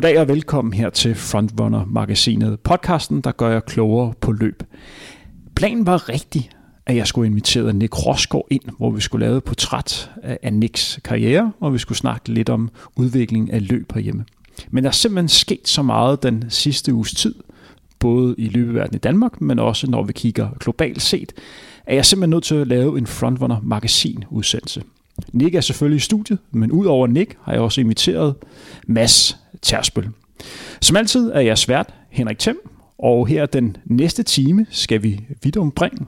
Goddag og velkommen her til Frontrunner-magasinet, podcasten, der gør jer klogere på løb. Planen var rigtig, at jeg skulle invitere Nick Rosgaard ind, hvor vi skulle lave et portræt af Nicks karriere, og vi skulle snakke lidt om udviklingen af løb herhjemme. Men der er simpelthen sket så meget den sidste uges tid, både i løbeverdenen i Danmark, men også når vi kigger globalt set, at jeg simpelthen nødt til at lave en Frontrunner-magasin-udsendelse. Nick er selvfølgelig i studiet, men udover Nick har jeg også inviteret Mads Tersbøl. Som altid er jeg svært Henrik Thiem, og her den næste time skal vi vidt ombringe.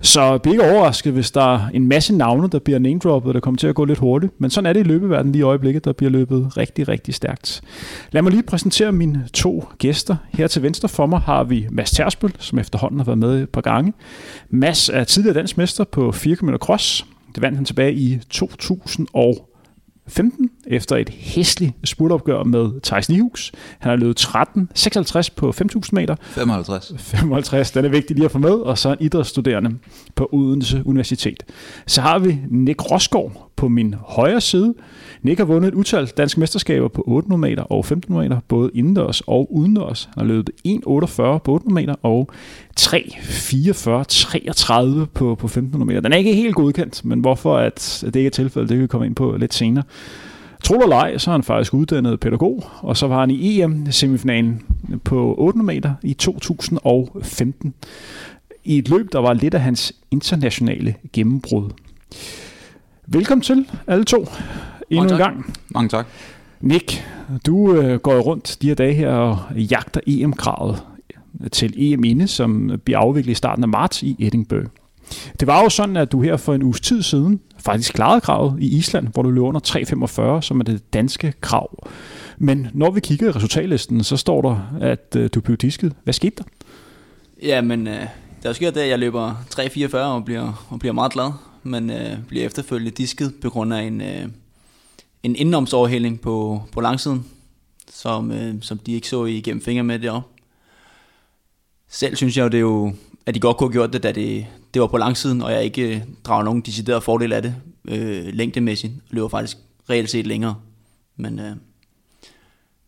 Så bliv ikke overrasket, hvis der er en masse navne, der bliver name-droppet, og der kommer til at gå lidt hurtigt. Men sådan er det i løbeverdenen lige i øjeblikket, der bliver løbet rigtig, rigtig stærkt. Lad mig lige præsentere mine to gæster. Her til venstre for mig har vi Mads Tersbøl, som efterhånden har været med et par gange. Mads er tidligere dansk mester på 4 km cross. Det vandt han tilbage i 2015 efter et hæsligt spurtopgør med Thijs Nyhuis. Han har løbet 13:56 på 5.000 meter. 55. Den er vigtig lige at få med. Og så en idrætsstuderende på Odense Universitet. Så har vi Nick Rosgaard på min højre side. Nick har vundet et utal danske mesterskaber på 800 meter og 1500 meter, både indendørs og udendørs. Han har løbet 1:48 på 800 meter og 3:44.33 på 1500 meter. Den er ikke helt godkendt, men hvorfor at det ikke er tilfældet, det kan vi komme ind på lidt senere. Tro det eller ej, så er han faktisk uddannet pædagog, og så var han i EM-semifinalen på 800 meter i 2015. I et løb, der var lidt af hans internationale gennembrud. Velkommen til alle to endnu en gang. Mange tak. Nick, du går rundt de her dage her og jagter EM-kravet til EM-inde, som bliver afviklet i starten af marts i Edinburgh. Det var jo sådan, at du her for en uges tid siden faktisk klarede kravet i Island, hvor du løb under 3:45, som er det danske krav. Men når vi kigger i resultatlisten, så står der, at du blev disket. Hvad skete der? Jamen, der sker det, at jeg løber 3:44 og bliver meget glad, men bliver efterfølgende disket på grund af en indenomsoverhældning på langsiden, som de ikke så igennem fingre med deroppe. Selv synes jeg jo, det er jo, at de godt kunne have gjort det, da det var på langsiden, og jeg ikke drager nogen deciderede fordel af det længdemæssigt, og løber faktisk reelt set længere. Men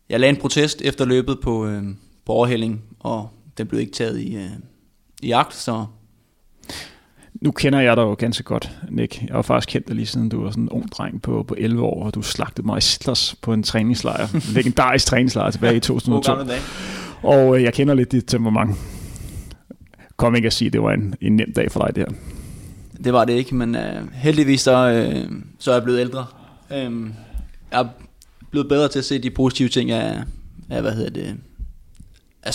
jeg lagde en protest efter løbet på overhældning, og den blev ikke taget i agt, så... Nu kender jeg dig jo ganske godt, Nick. Jeg har faktisk kendt dig lige siden du var sådan en ung dreng på 11 år, og du slagtede mig i Sitlers på en træningslejr. En legendarisk træningslejr tilbage i 2002. Og jeg kender lidt dit temperament. Kom ikke at sige, at det var en nem dag for dig, det her. Det var det ikke, men heldigvis så er jeg blevet ældre. Jeg er blevet bedre til at se de positive ting af sådan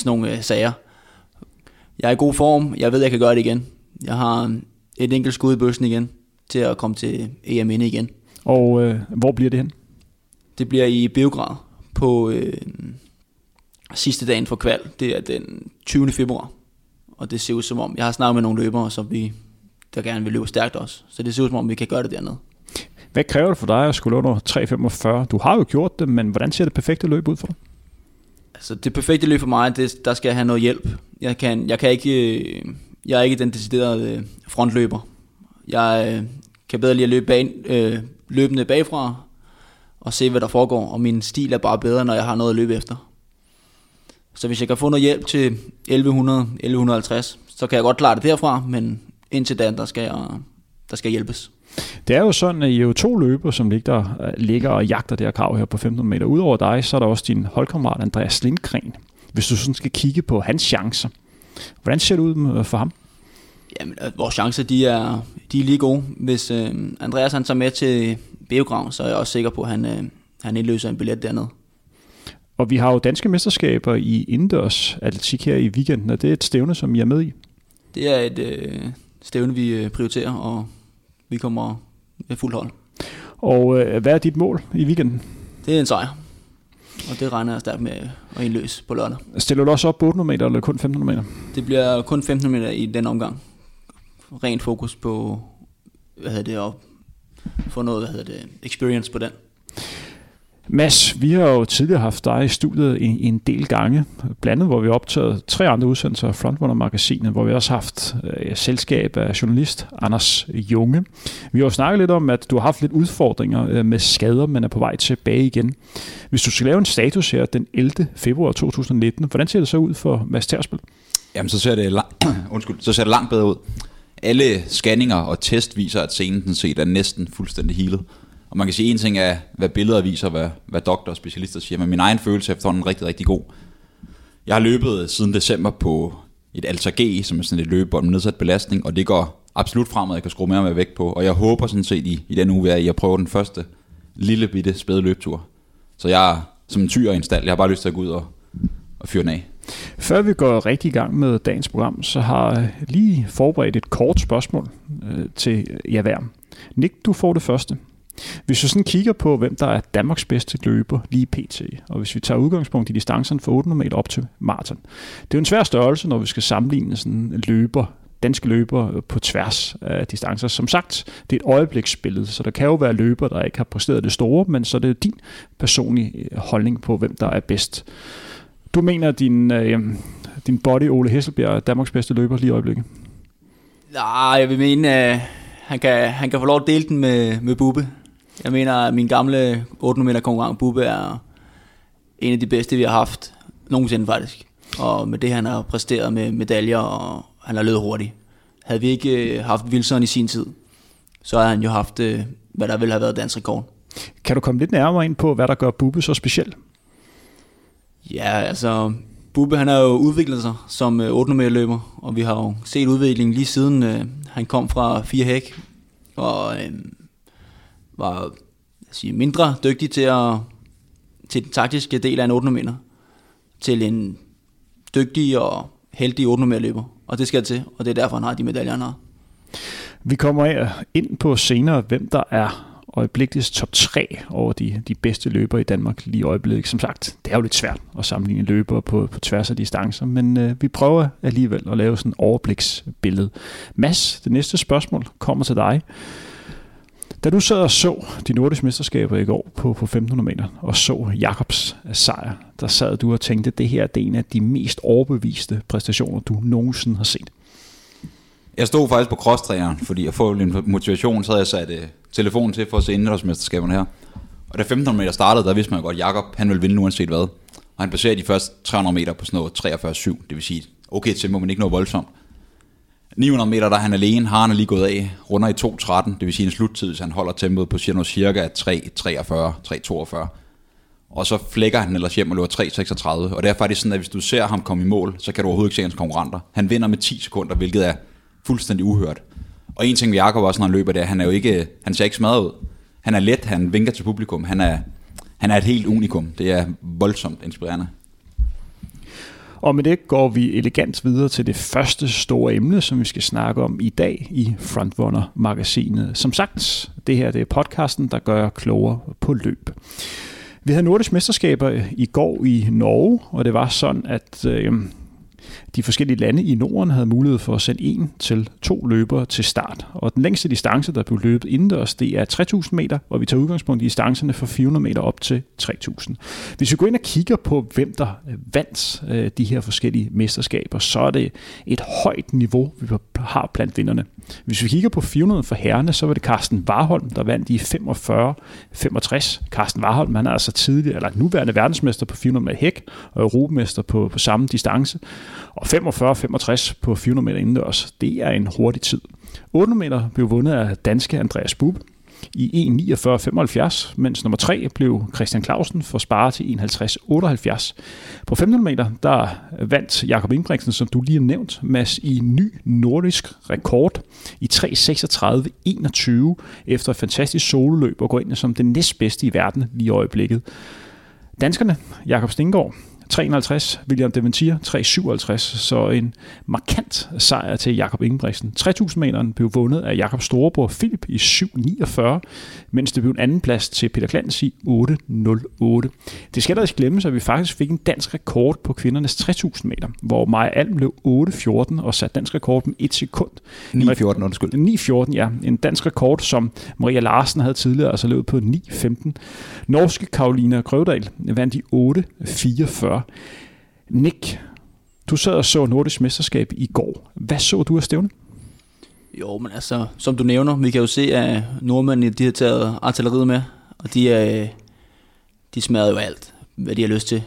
nogle sager. Jeg er i god form. Jeg ved, jeg kan gøre det igen. Jeg har et enkelt skud i bøssen igen til at komme til EM inde igen. Og hvor bliver det hen? Det bliver i Beograd på sidste dagen for kval. Det er den 20. februar. Og det ser ud som om, jeg har snakket med nogle løbere, som vi der gerne vil løbe stærkt også. Så det ser ud som om, vi kan gøre det dernede. Hvad kræver det for dig at skulle under 3:45? Du har jo gjort det, men hvordan ser det perfekte løb ud for dig? Altså det perfekte løb for mig, der skal jeg have noget hjælp. Jeg kan ikke... Jeg er ikke den deciderede frontløber. Jeg kan bedre lige at løbe løbende bagfra og se, hvad der foregår. Og min stil er bare bedre, når jeg har noget at løbe efter. Så hvis jeg kan få noget hjælp til 1100-1150, så kan jeg godt klare det derfra. Men indtil da, der skal hjælpes. Det er jo sådan, at I jo to løber, som ligger og jagter det her krav her på 15 meter. Udover dig, så er der også din holdkammerat Andreas Lindgren. Hvis du sådan skal kigge på hans chancer, hvordan ser det ud for ham? Jamen, vores chancer, de er lige gode. Hvis Andreas han tager med til Beograd, så er jeg også sikker på, at han indløser en billet dernede. Og vi har jo danske mesterskaber i indendørs atletik her i weekenden, og det er et stævne, som I er med i? Det er et stævne, vi prioriterer, og vi kommer med fuld hold. Og hvad er dit mål i weekenden? Det er en sejr. Og det regner jeg stærkt med at indløse på lørdag. Stiller du også op på 800 meter eller kun 1500 meter? Det bliver kun 1500 meter i den omgang. Rent fokus på, få noget, experience på den. Mads, vi har jo tidligere haft dig i studiet en del gange, blandt andet hvor vi har optaget 3 andre udsendelser af Frontrunner-magasinet, hvor vi også har haft selskab af journalist Anders Junge. Vi har jo snakket lidt om, at du har haft lidt udfordringer med skader, men er på vej tilbage igen. Hvis du skal lave en status her den 11. februar 2019, hvordan ser det så ud for Mads Tersbøl? Jamen, så ser det langt bedre ud. Alle scanninger og test viser, at scenen sådan set er næsten fuldstændig healet. Og man kan sige, en ting er, hvad billeder viser, hvad doktor og specialister siger, men min egen følelse efter den er rigtig, rigtig god. Jeg har løbet siden december på et Alta G, som er sådan et løbebånd med nedsat belastning, og det går absolut fremad, jeg kan skrue mere og mere vægt på, og jeg håber sådan set i den uge, at jeg prøver den første lille bitte spæde løbetur. Så jeg er som en tyr i en stald, jeg har bare lyst til at gå ud og fyre den af. Før vi går rigtig i gang med dagens program, så har jeg lige forberedt et kort spørgsmål til jer hver. Nick, du får det første. Hvis vi sådan kigger på, hvem der er Danmarks bedste løber lige pt, og hvis vi tager udgangspunkt i distancen fra 800 meter op til maraton, det er jo en svær størrelse, når vi skal sammenligne sådan danske løber på tværs af distancer. Som sagt, det er et øjebliksbillede, så der kan jo være løber, der ikke har præsteret det store, men så er det din personlige holdning på, hvem der er bedst. Du mener, din body Ole Hesselbjerg er Danmarks bedste løber lige i øjeblikket? Nej, jeg vil mene, han kan få lov at dele den med Bube. Jeg mener, at min gamle 800 meter konkurrent Bube er en af de bedste, vi har haft nogensinde faktisk. Og med det, han har præsteret med medaljer, og han har løbet hurtigt. Havde vi ikke haft Wilson i sin tid, så havde han jo haft, hvad der ville have været dansk rekord. Kan du komme lidt nærmere ind på, hvad der gør Bube så speciel? Ja, altså Bube, han har jo udviklet sig som 800 meter løber, og vi har jo set udviklingen lige siden han kom fra 4 hæk og var mindre dygtig til den taktiske del af en 800 meter til en dygtig og heldig 800 meter løber, og det skal til, og det er derfor han har de medaljer han har. Vi kommer ind på senere, hvem der er øjeblikkeligt top 3 over de bedste løbere i Danmark lige i øjeblikket. Som sagt, det er jo lidt svært at sammenligne løbere på tværs af distancer, men vi prøver alligevel at lave sådan et overbliksbillede. Mads, det næste spørgsmål kommer til dig. Da du sad og så de nordiske mesterskaber i går på 1500 meter og så Jakobs sejr, der sad du og tænkte, at det her er en af de mest overbeviste præstationer, du nogensinde har set. Jeg stod faktisk på cross-træneren, fordi jeg får en motivation, så havde jeg sat telefonen til for at se indendørsmesterskaberne her. Og da 1500 meter startede, der vidste man godt, at Jacob, han ville vinde uanset hvad. Og han placerede de første 300 meter på sådan noget 43,7, det vil sige, okay tempo, men ikke noget voldsomt. 900 meter, der er han alene, har han lige gået af, runder i 2.13, det vil sige en sluttid, så han holder tempoet på cirka 3.43, 3.42. Og så flækker han ellers hjem og løber 3.36, og derfor er det sådan, at hvis du ser ham komme i mål, så kan du overhovedet ikke se hans konkurrenter. Han vinder med 10 sekunder, hvilket er fuldstændig uhørt. Og en ting ved Jakob også, når han løber, det er, han ser ikke smadret ud. Han er let, han vinker til publikum, han er et helt unikum. Det er voldsomt inspirerende. Og med det går vi elegant videre til det første store emne, som vi skal snakke om i dag i Frontrunner-magasinet. Som sagt, det her det er podcasten, der gør jer klogere på løb. Vi havde nordisk mesterskaber i går i Norge, og det var sådan, at de forskellige lande i Norden havde mulighed for at sende 1 til 2 løbere til start. Og den længste distance, der blev løbet indendørs, det er 3.000 meter, og vi tager udgangspunkt i distancerne fra 400 meter op til 3.000. Hvis vi går ind og kigger på, hvem der vandt de her forskellige mesterskaber, så er det et højt niveau, vi har blandt vinderne. Hvis vi kigger på 400 for herrene, så var det Carsten Warholm, der vandt i 45-65. Carsten Warholm, han er altså nuværende verdensmester på 400 meter hæk, og europamester på samme distance. Og 45-65 på 400 meter indendørs, det er en hurtig tid. 800 meter blev vundet af danske Andreas Bube i 1.49.75, mens nummer 3 blev Christian Clausen for Spare til 1.50.78. På 500 meter, der vandt Jakob Ingebrigtsen, som du lige har nævnt, Mads, i ny nordisk rekord i 3.36.21 efter et fantastisk sololøb og går ind som den næstbedste i verden lige i øjeblikket. Danskerne, Jakob Stinggaard, 3,51. William de Ventier, 3,57. Så en markant sejr til Jakob Ingebrigtsen. 3.000 meteren blev vundet af Jacob Storeborg Filip i 7,49, mens det blev en anden plads til Peter Klans i 8,08. Det skal da ikke glemmes, at vi faktisk fik en dansk rekord på kvindernes 3.000 meter, hvor Maja Alm blev 8,14 og satte dansk rekord med 1 sekund. 9,14, ja. En dansk rekord, som Maria Larsen havde tidligere, altså løbet på 9,15. Norske Karoline Grøvdal vandt i 8,44. Nick, du sad og så Nordisk Mesterskab i går. Hvad så du af stævnet? Jo, men altså, som du nævner, vi kan jo se, at nordmændene, de har taget artilleriet med, og de smadrer jo alt, hvad de har lyst til.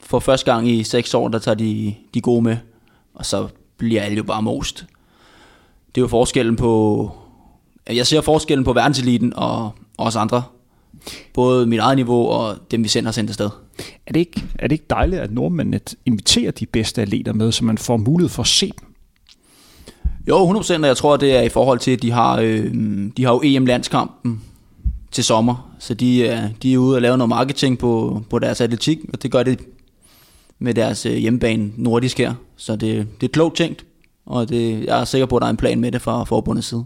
For første gang i 6 år, der tager de gode med, og så bliver alle jo bare most. Det er jo forskellen på... Jeg ser forskellen på verdenseliten og os andre. Både mit eget niveau og dem, vi selv har sendt afsted. Er det ikke dejligt, at nordmændene inviterer de bedste atleter med, så man får mulighed for at se dem? Jo, 100%, og jeg tror, det er i forhold til, at de har jo EM-landskampen til sommer. Så de er ude og lave noget marketing på deres atletik, og det gør det med deres hjemmebane nordisk her. Så det er klogt tænkt. Og jeg er sikker på, at der er en plan med det fra forbundets side.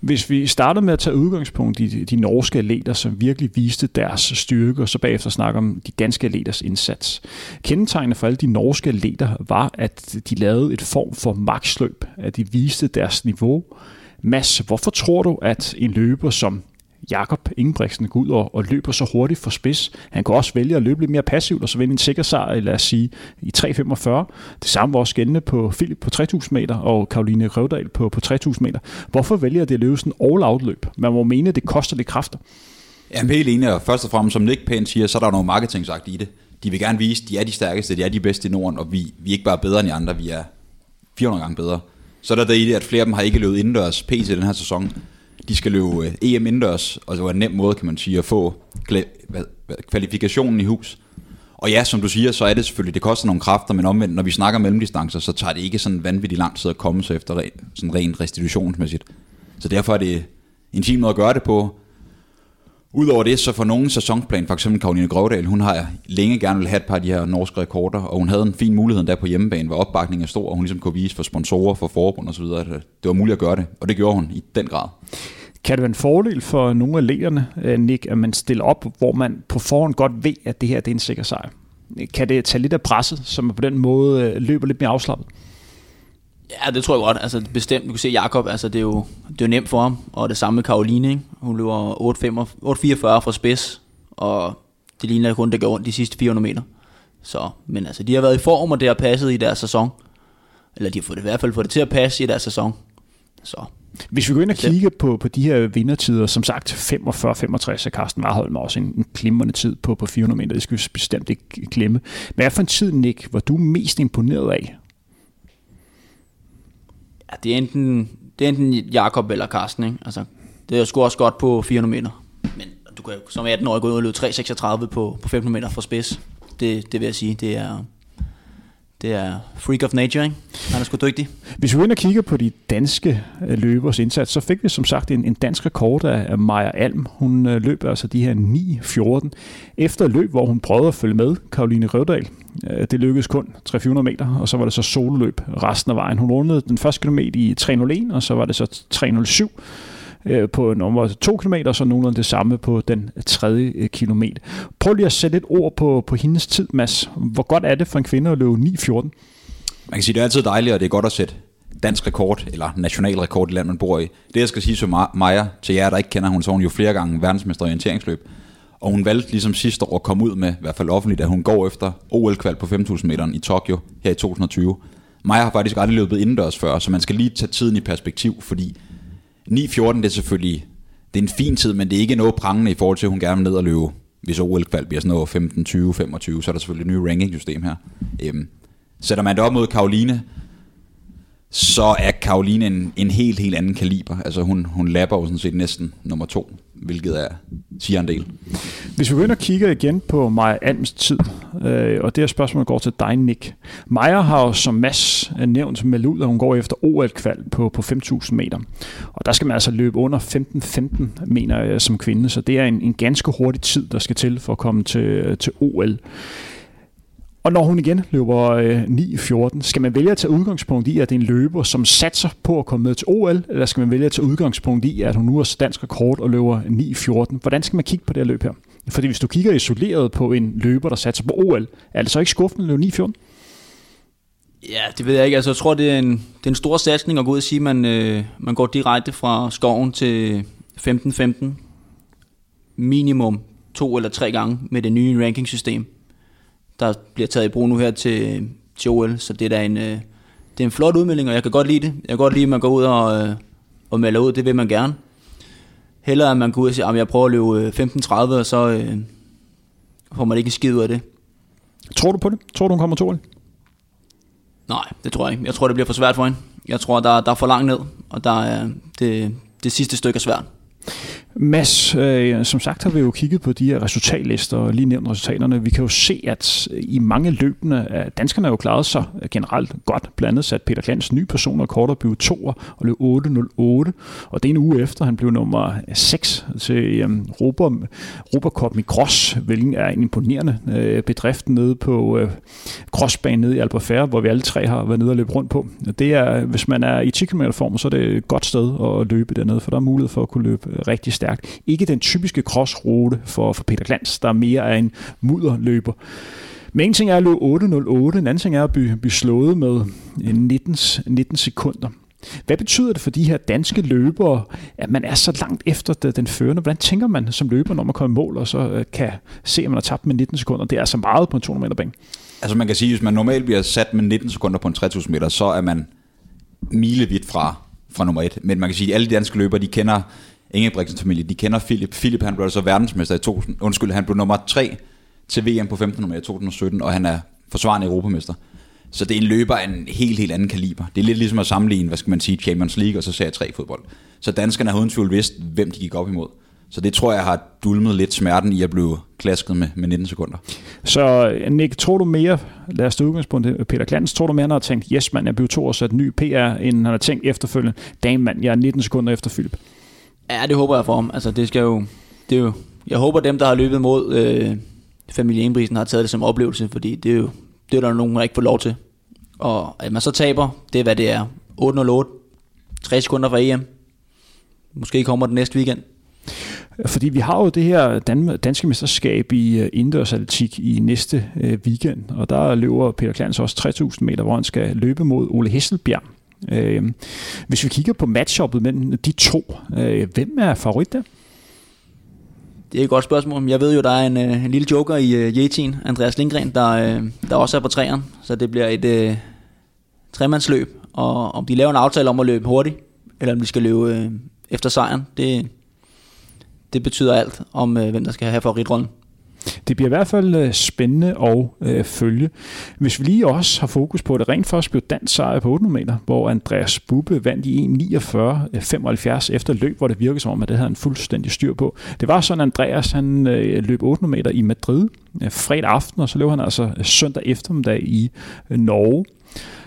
Hvis vi starter med at tage udgangspunkt i de norske atleter, som virkelig viste deres styrke, og så bagefter snakke om de danske atleters indsats. Kendetegnene for alle de norske atleter var, at de lavede et form for maksløb, at de viste deres niveau. Mads, hvorfor tror du, at en løber som Jakob Ingebrigtsen går ud og løber så hurtigt for spids? Han kan også vælge at løbe lidt mere passivt og så vinde en sikker sejr, lad os sige, i 3,45. Det samme var også gældende på Philip på 3.000 meter og Karoline Grøvdal på 3.000 meter. Hvorfor vælger det at løbe sådan en all-out løb? Man må mene, at det koster lidt kræfter. Jamen helt enig, og først og fremmest, som Nick pænt siger, så er der noget marketingsagt i det. De vil gerne vise, at de er de stærkeste, de er de bedste i Norden, og vi er ikke bare bedre end de andre, vi er 400 gange bedre. Så er der i det, at flere af dem har ikke løbet indendørs PC den her sæson. De skal løbe EM indendørs, og det var en nem måde, kan man sige, at få kvalifikationen i hus. Og ja, som du siger, så er det selvfølgelig, det koster nogle kræfter, men omvendt, når vi snakker mellemdistancer, så tager det ikke sådan vanvittigt lang tid at komme sig efter sådan rent restitutionsmæssigt. Så derfor er det en fin måde at gøre det på. Udover det, så for nogen sæsonsplan, for eksempel Karoline Grøvdal, hun har længe gerne vil have et par af de her norske rekorder, og hun havde en fin mulighed der på hjemmebane, hvor opbakningen er stor, og hun ligesom kunne vise for sponsorer, for forbund osv., at det var muligt at gøre det, og det gjorde hun i den grad. Kan det være en fordel for nogle af atleterne, Nick, at man stiller op, hvor man på forhånd godt ved, at det her det er en sikker sejr? Kan det tage lidt af presset, så man på den måde løber lidt mere afslappet? Ja, det tror jeg godt. Altså bestemt, du kan se Jakob, altså det er jo nemt for ham, og det samme med Karoline, ikke? Hun løber 8,44 fra spids, og det ligner kun, det går rundt de sidste 400 meter. Så, men altså, de har været i form, og det har passet i deres sæson. Eller de har fået det, i hvert fald fået det til at passe i deres sæson. Så. Hvis vi går ind og kigger på de her vindertider, som sagt 45-65 af Carsten Warholm er også en glimrende tid på 400 meter, det skal vi bestemt ikke glemme. Hvad er for en tid, Nick, hvor du er mest imponeret af? Ja, det er enten Jakob eller Carsten, ikke? Altså, det er jo sgu også godt på 400 meter. Men du kan jo som 18-årig gå ud og løbe 3,36 på 500 meter fra spids. Det vil jeg sige, det er freak of nature, ikke? Han er sgu dygtig. Hvis vi går ind og kigger på de danske løbers indsats, så fik vi som sagt en dansk rekord af Maja Alm. Hun løb altså de her 9,14 efter løb, hvor hun prøvede at følge med Karoline Grøvdal. Det lykkedes kun 300-400 meter, og så var det så sololøb resten af vejen. Hun rundede den første kilometer i 3,01, og så var det så 3,07. På nummer 2 kilometer, så nogenlunde det samme på den 3. kilometer. Prøv lige at sætte et ord på hendes tid, Mads. Hvor godt er det for en kvinde at løbe 9,14? Man kan sige, det er altid dejligt, og det er godt at sætte dansk rekord, eller national rekord i land, man bor i. Det jeg skal sige til Maja, til jer, der ikke kender hun, så hun jo flere gange verdensmester i orienteringsløb. Og hun valgte ligesom sidste år at komme ud med, i hvert fald offentligt, at hun går efter OL-kval på 5.000 meteren i Tokyo her i 2020. Maja har faktisk aldrig løbet indendørs før, så man skal lige tage tiden i perspektiv, fordi 9.14, det er selvfølgelig, det er en fin tid, men det er ikke noget prangende i forhold til, at hun gerne vil ned og løbe. Hvis OL-kval bliver sådan noget 15, 20, 25, så er der selvfølgelig et nyt ranking-system her. Sætter man det op mod Karoline, så er Karoline en helt, helt anden kaliber. Altså hun lapper jo sådan set næsten nummer 2, hvilket er siger en del. Hvis vi begynder at kigge igen på Maja Alms tid, og det her spørgsmål går til dig, Nick. Maja har jo som Mads nævnt meldt ud, at hun går efter OL-kval på 5.000 meter. Og der skal man altså løbe under 15.15, mener jeg, som kvinde, så det er en ganske hurtig tid, der skal til for at komme til OL. Og når hun igen løber 9.14, skal man vælge at tage udgangspunkt i, at det er en løber, som satser på at komme med til OL, eller skal man vælge at tage udgangspunkt i, at hun nu er dansk rekord og løber 9.14? Hvordan skal man kigge på det her løb her? Fordi hvis du kigger isoleret på en løber, der satser på OL, er det så ikke skuffende at løbe 9.14? Ja, det ved jeg ikke. Altså, jeg tror, det er en stor satsning at gå ud og sige, at man går direkte fra skoven til 15.15. Minimum 2 eller 3 gange med det nye rankingsystem, der bliver taget i brug nu her til OL. Så det er en flot udmelding, og jeg kan godt lide det. Jeg kan godt lide, at man går ud og melder ud. Det vil man gerne. Hellere, at man går ud og siger, at jeg prøver at løbe 15.30, og så får man ikke en skid ud af det. Tror du på det? Tror du, hun kommer til OL? Nej, det tror jeg ikke. Jeg tror, det bliver for svært for hende. Jeg tror, der er for langt ned, og der er det sidste stykke er svært. Mads, som sagt har vi jo kigget på de her resultatlister og lige nævnt resultaterne. Vi kan jo se, at i mange løbende danskerne har jo klaret sig generelt godt. Blandt andet sat Peter Glans ny personrekord og blev 2'er og løb 8.08. Og det er en uge efter, han blev nummer 6 til Robocop i Gros, hvilken er en imponerende bedrift nede på crossbanen nede i Albufeira, hvor vi alle tre har været nede og løbe rundt på. Det er, hvis man er i 10 km form, så er det et godt sted at løbe dernede, for der er mulighed for at kunne løbe rigtig stærkt. Ikke den typiske crossrute for Peter Glans, der mere er en mudderløber. Men en ting er at løbe 8.08, en anden ting er at blive slået med 19 sekunder. Hvad betyder det for de her danske løbere, at man er så langt efter den førende? Hvordan tænker man som løber, når man kommer i mål, og så kan se, at man har tabt med 19 sekunder? Det er altså meget på en 200 meter bane. Altså man kan sige, at hvis man normalt bliver sat med 19 sekunder på en 3000 meter, så er man milevidt fra nummer 1. Men man kan sige, at alle de danske løbere, de kender Ingebrigtsens familie, de kender Filip. Filip, han blev så verdensmester i 2000. Undskyld, han blev nummer 3 til VM på 1500 meter i 2017, og han er forsvarende europamester. Så det er en løber af en helt anden kaliber. Det er lidt ligesom at sammenligne, hvad skal man sige, Champions League og så Serie 3 fodbold. Så danskerne har uden tvivl vidst, hvem de gik op imod. Så det tror jeg har dulmet lidt smerten i at blive klasket med 19 sekunder. Så Nick, tror du mere, lad os stå udgangspunktet, Peter Glans, tror du mere, han har tænkt, yes mand, jeg blev 2 og sat ny PR, end han har tænkt efterfølgende, damn mand, jeg er 19 sekunder efter Filip? Ja, det håber jeg for ham. Altså, det er jo, jeg håber dem, der har løbet mod familie Ingebrigtsen, har taget det som oplevelse, fordi det er der nogen, der ikke får lov til. Og at man så taber, det er hvad det er. 8.08, 3 sekunder fra EM. Måske kommer den næste weekend. Fordi vi har jo det her danske mesterskab i indendørsatletik i næste weekend, og der løber Peter Glans også 3.000 meter, hvor han skal løbe mod Ole Hesselbjerg. Hvis vi kigger på matchuppet mellem de to, hvem er favorit der? Det er et godt spørgsmål. Jeg ved jo, der er en lille joker i Yetien, Andreas Lindgren, der også er på træeren. Så det bliver et tremandsløb. Og om de laver en aftale om at løbe hurtigt, eller om de skal løbe efter sejren, det betyder alt om, hvem der skal have favoritrollen. Det bliver i hvert fald spændende at følge. Hvis vi lige også har fokus på det, rent først blev dansk sejr på 800 meter, hvor Andreas Bube vandt i 1.49.75 efter løb, hvor det virkede som om, at det havde en fuldstændig styr på. Det var sådan, Andreas han løb 800 meter i Madrid fredag aften, og så løb han altså søndag eftermiddag i Norge.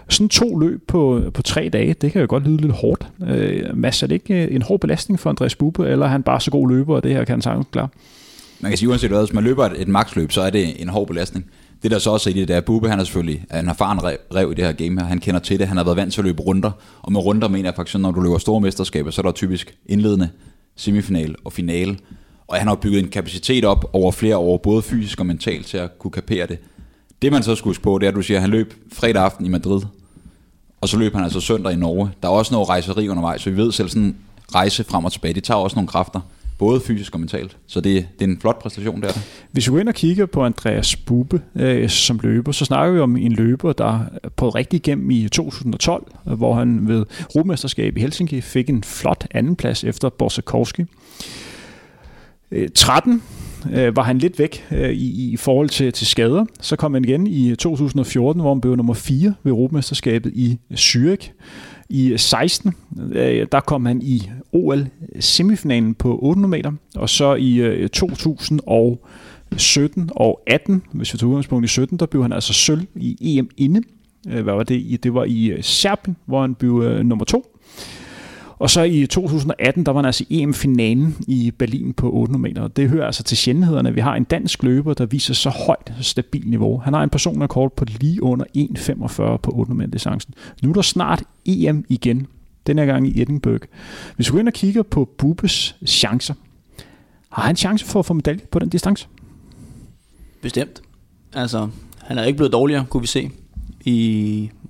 Sådan 2 løb på 3 dage, det kan jo godt lyde lidt hårdt. Mads, er det ikke en hård belastning for Andreas Bube, eller er han bare så god løber, og det her kan han sagtens klare? Man kan sige, uanset hvad, hvis man løber et maksløb, så er det en hård belastning. Det der så også er i det, der er Bube, han er selvfølgelig en erfaren rev i det her game her. Han kender til det, han har været vant til at løbe runder. Og med runder mener jeg faktisk, når du løber store mesterskaber, så er der typisk indledende, semifinal og finale. Og han har bygget en kapacitet op over flere år, både fysisk og mentalt, til at kunne kapere det. Det man så skulle huske på, det er, at du siger, at han løb fredag aften i Madrid, og så løb han altså søndag i Norge. Der er også noget rejseri undervejs, så vi ved selv sådan rejse frem og tilbage. Det tager også nogle kræfter, både fysisk og mentalt. Så det er en flot præstation der. Hvis vi går ind og kigger på Andreas Bube som løber, så snakker vi om en løber, der prøvede rigtig igennem i 2012, hvor han ved Europamesterskabet i Helsinki fik en flot andenplads efter Borsakowski. 13 var han lidt væk i forhold til skader. Så kom han igen i 2014, hvor han blev nummer 4 ved Europamesterskabet i Zürich. I 16, der kom han i OL-semifinalen på 800 meter, og så i 2017 og 18, hvis vi tager udgangspunkt i 17, der blev han altså sølv i EM inde. Hvad var det? Det var i Serbien, hvor han blev nummer 2. Og så i 2018, der var altså EM-finalen i Berlin på 800 meter. Det hører altså til sjældenhederne. Vi har en dansk løber, der viser så højt stabilt niveau. Han har en personrekord på lige under 1,45 på 800 meter distancen. Nu er der snart EM igen. Den her gang i Edinburgh. Hvis vi går ind og kigger på Bubes chancer. Har han chance for at få medalje på den distance? Bestemt. Altså, han er ikke blevet dårligere, kunne vi se.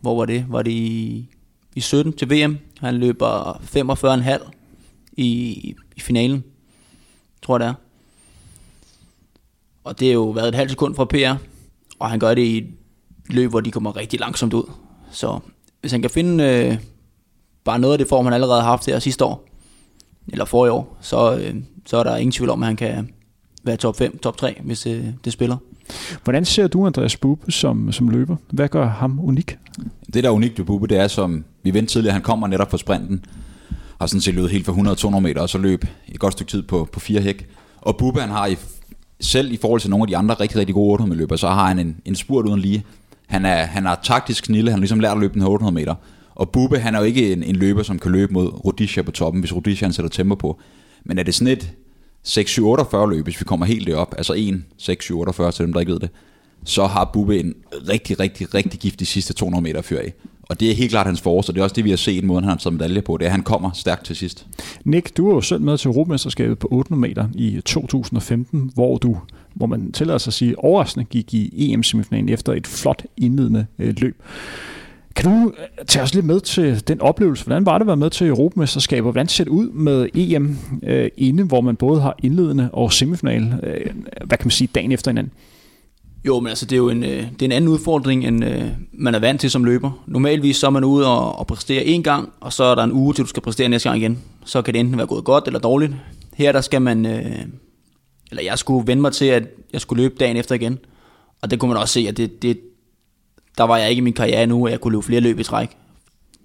Hvor var det? Var det i 17 til VM? Han løber 45,5 i finalen, tror jeg det er. Og det er jo været et halvt sekund fra PR, og han gør det i et løb, hvor de kommer rigtig langsomt ud. Så hvis han kan finde bare noget af det form, han allerede har haft her sidste år, eller forrige år, så er der ingen tvivl om, at han kan være top 5, top 3, hvis det spiller. Hvordan ser du Andreas Bube som løber? Hvad gør ham unik? Det, der er unikt ved Bube, det er, som vi vendte tidligere, han kommer netop fra sprinten, har sådan set løbet helt fra 100-200 meter, og så løb et godt stykke tid på 4 hæk. Og Bube, han har selv i forhold til nogle af de andre rigtig, rigtig gode 800 løber, så har han en spurt uden lige. Han har taktisk snille, han har ligesom lært at løbe den her 800 meter. Og Bube, han er jo ikke en løber, som kan løbe mod Rhodesia på toppen, hvis Rhodesia han sætter tempo på. Men er det sådan et 6-7-48 løb, hvis vi kommer helt derop, altså 1-6-7-48 til dem, der ikke ved det, så har Bube en rigtig, rigtig, rigtig giftig sidste 200 meter fyr af. Og det er helt klart hans forreste, og det er også det, vi har set, måden han har taget medalje på, det er, at han kommer stærkt til sidst. Nick, du var jo selv med til Europamesterskabet på 800 meter i 2015, hvor man tillader sig at sige, overraskende gik i EM-semifinalen efter et flot indledende løb. Kan du tage os lidt med til den oplevelse? Hvordan var det at være med til Europamesterskabet? Hvordan ser det ud med EM inde, hvor man både har indledende og semifinal? Hvad kan man sige, dagen efter hinanden? Jo, men altså, det er jo en anden udfordring, end man er vant til som løber. Normalvis så er man ude og præstere en gang, og så er der en uge til, du skal præstere næste gang igen. Så kan det enten være gået godt eller dårligt. Her der skal man... jeg skulle vende mig til, at jeg skulle løbe dagen efter igen. Og det kunne man også se, at der var jeg ikke i min karriere nu, og jeg kunne løbe flere løb i træk.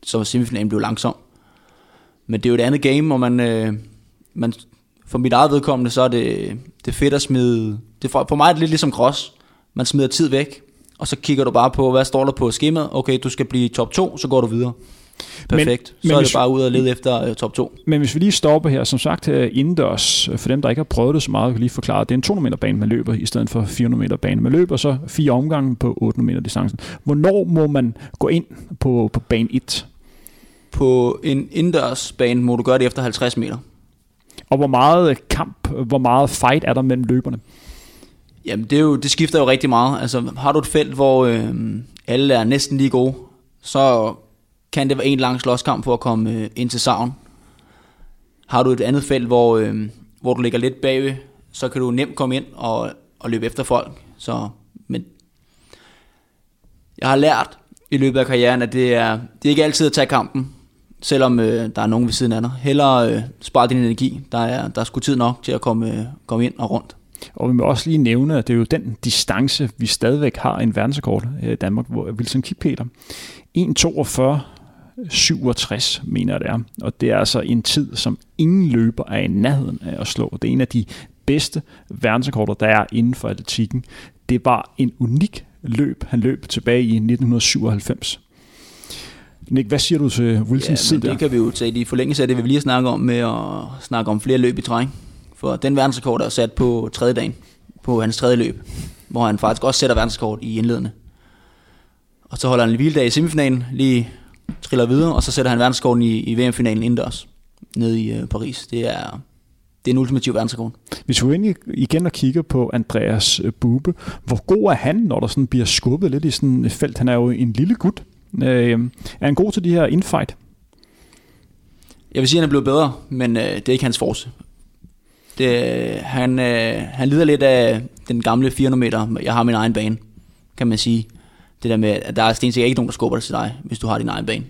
Så semifinalen blev langsom. Men det er jo et andet game, og man for mit eget vedkommende, så er det fedt at smide... Det for mig er det lidt ligesom cross. Man smider tid væk, og så kigger du bare på, hvad står der på skemaet. Okay, du skal blive top 2, så går du videre. Perfekt. Men så er det bare ud og lede efter top 2. Men hvis vi lige stopper her, som sagt indendørs, for dem der ikke har prøvet det så meget, kan lige forklare, det er en 200 meter bane man løber i stedet for 400 meter bane. Man løber så 4 omgange på 800 meter distancen. Hvornår må man gå ind på bane 1? På en indendørs bane må du gøre det efter 50 meter. Og hvor meget kamp, hvor meget fight er der mellem løberne? Jamen det skifter jo rigtig meget. Altså har du et felt, hvor alle er næsten lige gode, så kan det være en lang slåskamp for at komme ind til savn. Har du et andet felt, hvor du ligger lidt bagved, så kan du nemt komme ind og løbe efter folk. Så, men jeg har lært i løbet af karrieren, at det er ikke altid at tage kampen, selvom der er nogen ved siden af dig. Hellere spare din energi. Der er sgu tid nok til at komme ind og rundt. Og vi må også lige nævne, at det er jo den distance, vi stadigvæk har en verdensrekord i Danmark, hvor Wilson Kipketer 1:42,67 mener jeg det er. Og det er altså en tid, som ingen løber er i nærheden af at slå. Det er en af de bedste verdensrekorder, der er inden for atletikken. Det var en unik løb, han løb tilbage i 1997. Nick, hvad siger du til Wilsons tid der? Det kan vi jo tage i forlængelse af det, vi vil lige snakke om, med at snakke om flere løb i træk. For den verdensrekord er sat på 3. dagen, på hans 3. løb, hvor han faktisk også sætter verdensrekord i indledende. Og så holder han en hviledag i semifinalen, lige triller videre, og så sætter han verdensrekorden i VM-finalen indendørs, nede i Paris. Det er en ultimativ verdensrekord. Hvis vi går igen og kigger på Andreas Bube, hvor god er han, når der sådan bliver skubbet lidt i sådan et felt? Han er jo en lille gut. Er han god til de her infight? Jeg vil sige, at han er blevet bedre, men det er ikke hans force. Han lider lidt af den gamle 400 meter, jeg har min egen bane, kan man sige. Det der med, at der er stensikker ikke nogen, der skubber dig til dig, hvis du har din egen bane.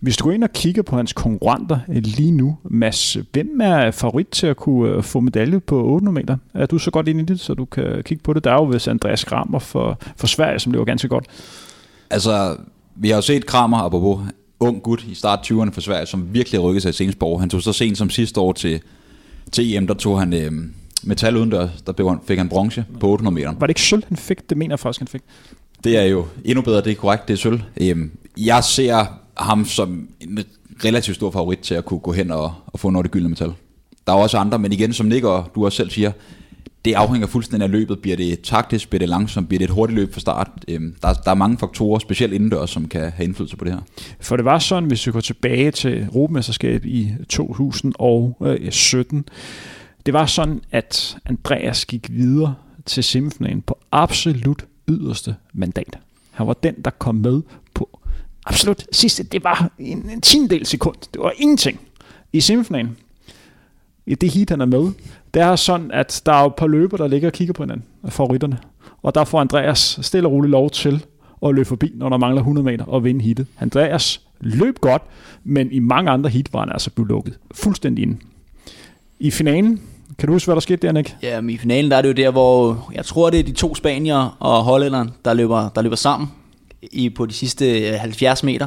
Hvis du går ind og kigger på hans konkurrenter lige nu, Mads, hvem er favorit til at kunne få medalje på 800 meter? Er du så godt inde i det, så du kan kigge på det? Der er jo hvis Andreas Kramer for Sverige, som løber ganske godt. Altså, vi har jo set Kramer, apropos ung gut i start 20'erne for Sverige, som virkelig rykkede sig i seneste år. Han tog så sent som sidste år til EM, der tog han metal udendørs, der fik han bronze på 800 meter. Var det ikke sølv, han fik? Det mener jeg faktisk, han fik. Det er jo endnu bedre, det er korrekt, det er sølv. Jeg ser ham som en relativt stor favorit til at kunne gå hen og få noget det gyldne metal. Der er også andre, men igen, som Nick og du også selv siger, det afhænger fuldstændig af løbet. Bliver det taktisk, bliver det langsomt, bliver det et hurtigt løb fra start? Der er mange faktorer, specielt indendørs, som kan have indflydelse på det her. For det var sådan, hvis vi går tilbage til Europamesterskabet i 2017, det var sådan, at Andreas gik videre til semifinalen på absolut yderste mandat. Han var den, der kom med på absolut sidste. Det var en tiendedel sekund. Det var ingenting i semifinalen. I det heat, han er med, det er sådan, at der er et par løber, der ligger og kigger på hinanden af favoritterne. Og der får Andreas stille og roligt lov til at løbe forbi, når der mangler 100 meter og vinde heatet. Andreas løb godt, men i mange andre heat var han altså blevet lukket fuldstændig inde. I finalen, kan du huske, hvad der skete der, Nick? Ja, men i finalen der er det jo der, hvor jeg tror, det er de to spaniere og hollænderen, der løber sammen på de sidste 70 meter.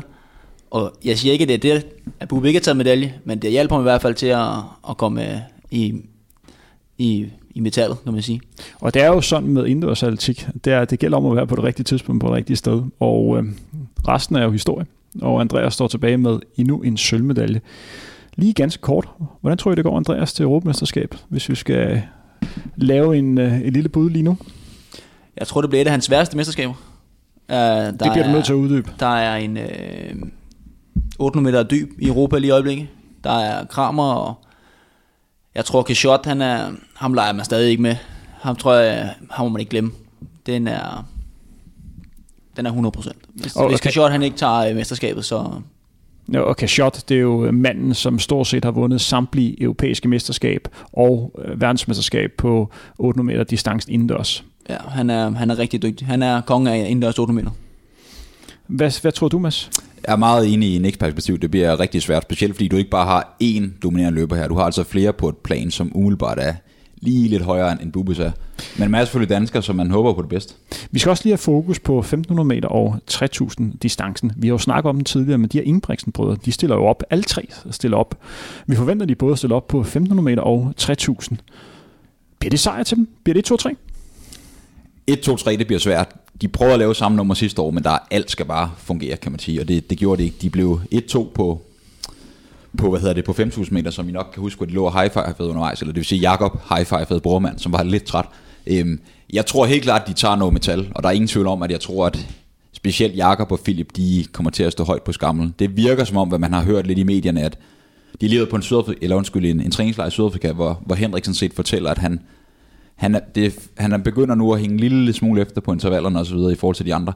Og jeg siger ikke, at det er det, at Bube ikke har taget medalje, men det hjælper ham i hvert fald til at komme i metallet, kan man sige. Og det er jo sådan med indendørs atletik, det gælder om at være på det rigtige tidspunkt på det rigtige sted, og resten er jo historie, og Andreas står tilbage med endnu en sølvmedalje. Lige ganske kort, hvordan tror I, det går Andreas til Europamesterskab, hvis vi skal lave en lille bud lige nu? Jeg tror, det bliver et af hans værste mesterskaber. Det bliver du nødt til at uddybe. Der er en 800 meter dyb i Europa lige i øjeblikket. Der er Kramer, og jeg tror Kajot, ham leger man stadig ikke med. Ham tror jeg, ham må man ikke glemme. Den er 100%. Hvis Kajot han ikke tager mesterskabet, så... Ja, og Kajot, det er jo manden, som stort set har vundet samtlige europæiske mesterskab og verdensmesterskab på 800 meter distance indendørs. Ja, han er rigtig dygtig. Han er kongen af indendørs 800 meter. Hvad tror du, Mads? Jeg er meget enig i Nicks perspektiv. Det bliver rigtig svært, specielt fordi du ikke bare har én dominerende løber her. Du har altså flere på et plan, som umiddelbart er lige lidt højere end Bubes er. Men man er selvfølgelig dansker, så man håber på det bedste. Vi skal også lige have fokus på 1500 meter og 3000 distancen. Vi har jo snakket om den tidligere, men de her Ingebrigtsen-brødre, de stiller jo op. Alle tre stiller op. Vi forventer, de både stiller op på 1500 meter og 3000. Bliver det sejr til dem? Bliver det 2-3? 1-2-3, det bliver svært. De prøvede at lave samme nummer sidste år, men alt skal bare fungere, kan man sige. Og det gjorde det ikke. De blev 1-2 på 5.000 meter, som I nok kan huske, hvor de lå og high-fivede undervejs. Eller det vil sige, Jakob high-fivede Bormann, som var lidt træt. Jeg tror helt klart, at de tager noget metal. Og der er ingen tvivl om, at jeg tror, at specielt Jacob og Filip, de kommer til at stå højt på skammelen. Det virker som om, hvad man har hørt lidt i medierne, at de levede på en træningslejr i Sydafrika, hvor Henrik sådan set fortæller, at han begynder nu at hænge en lille smule efter på intervallerne og så videre i forhold til de andre.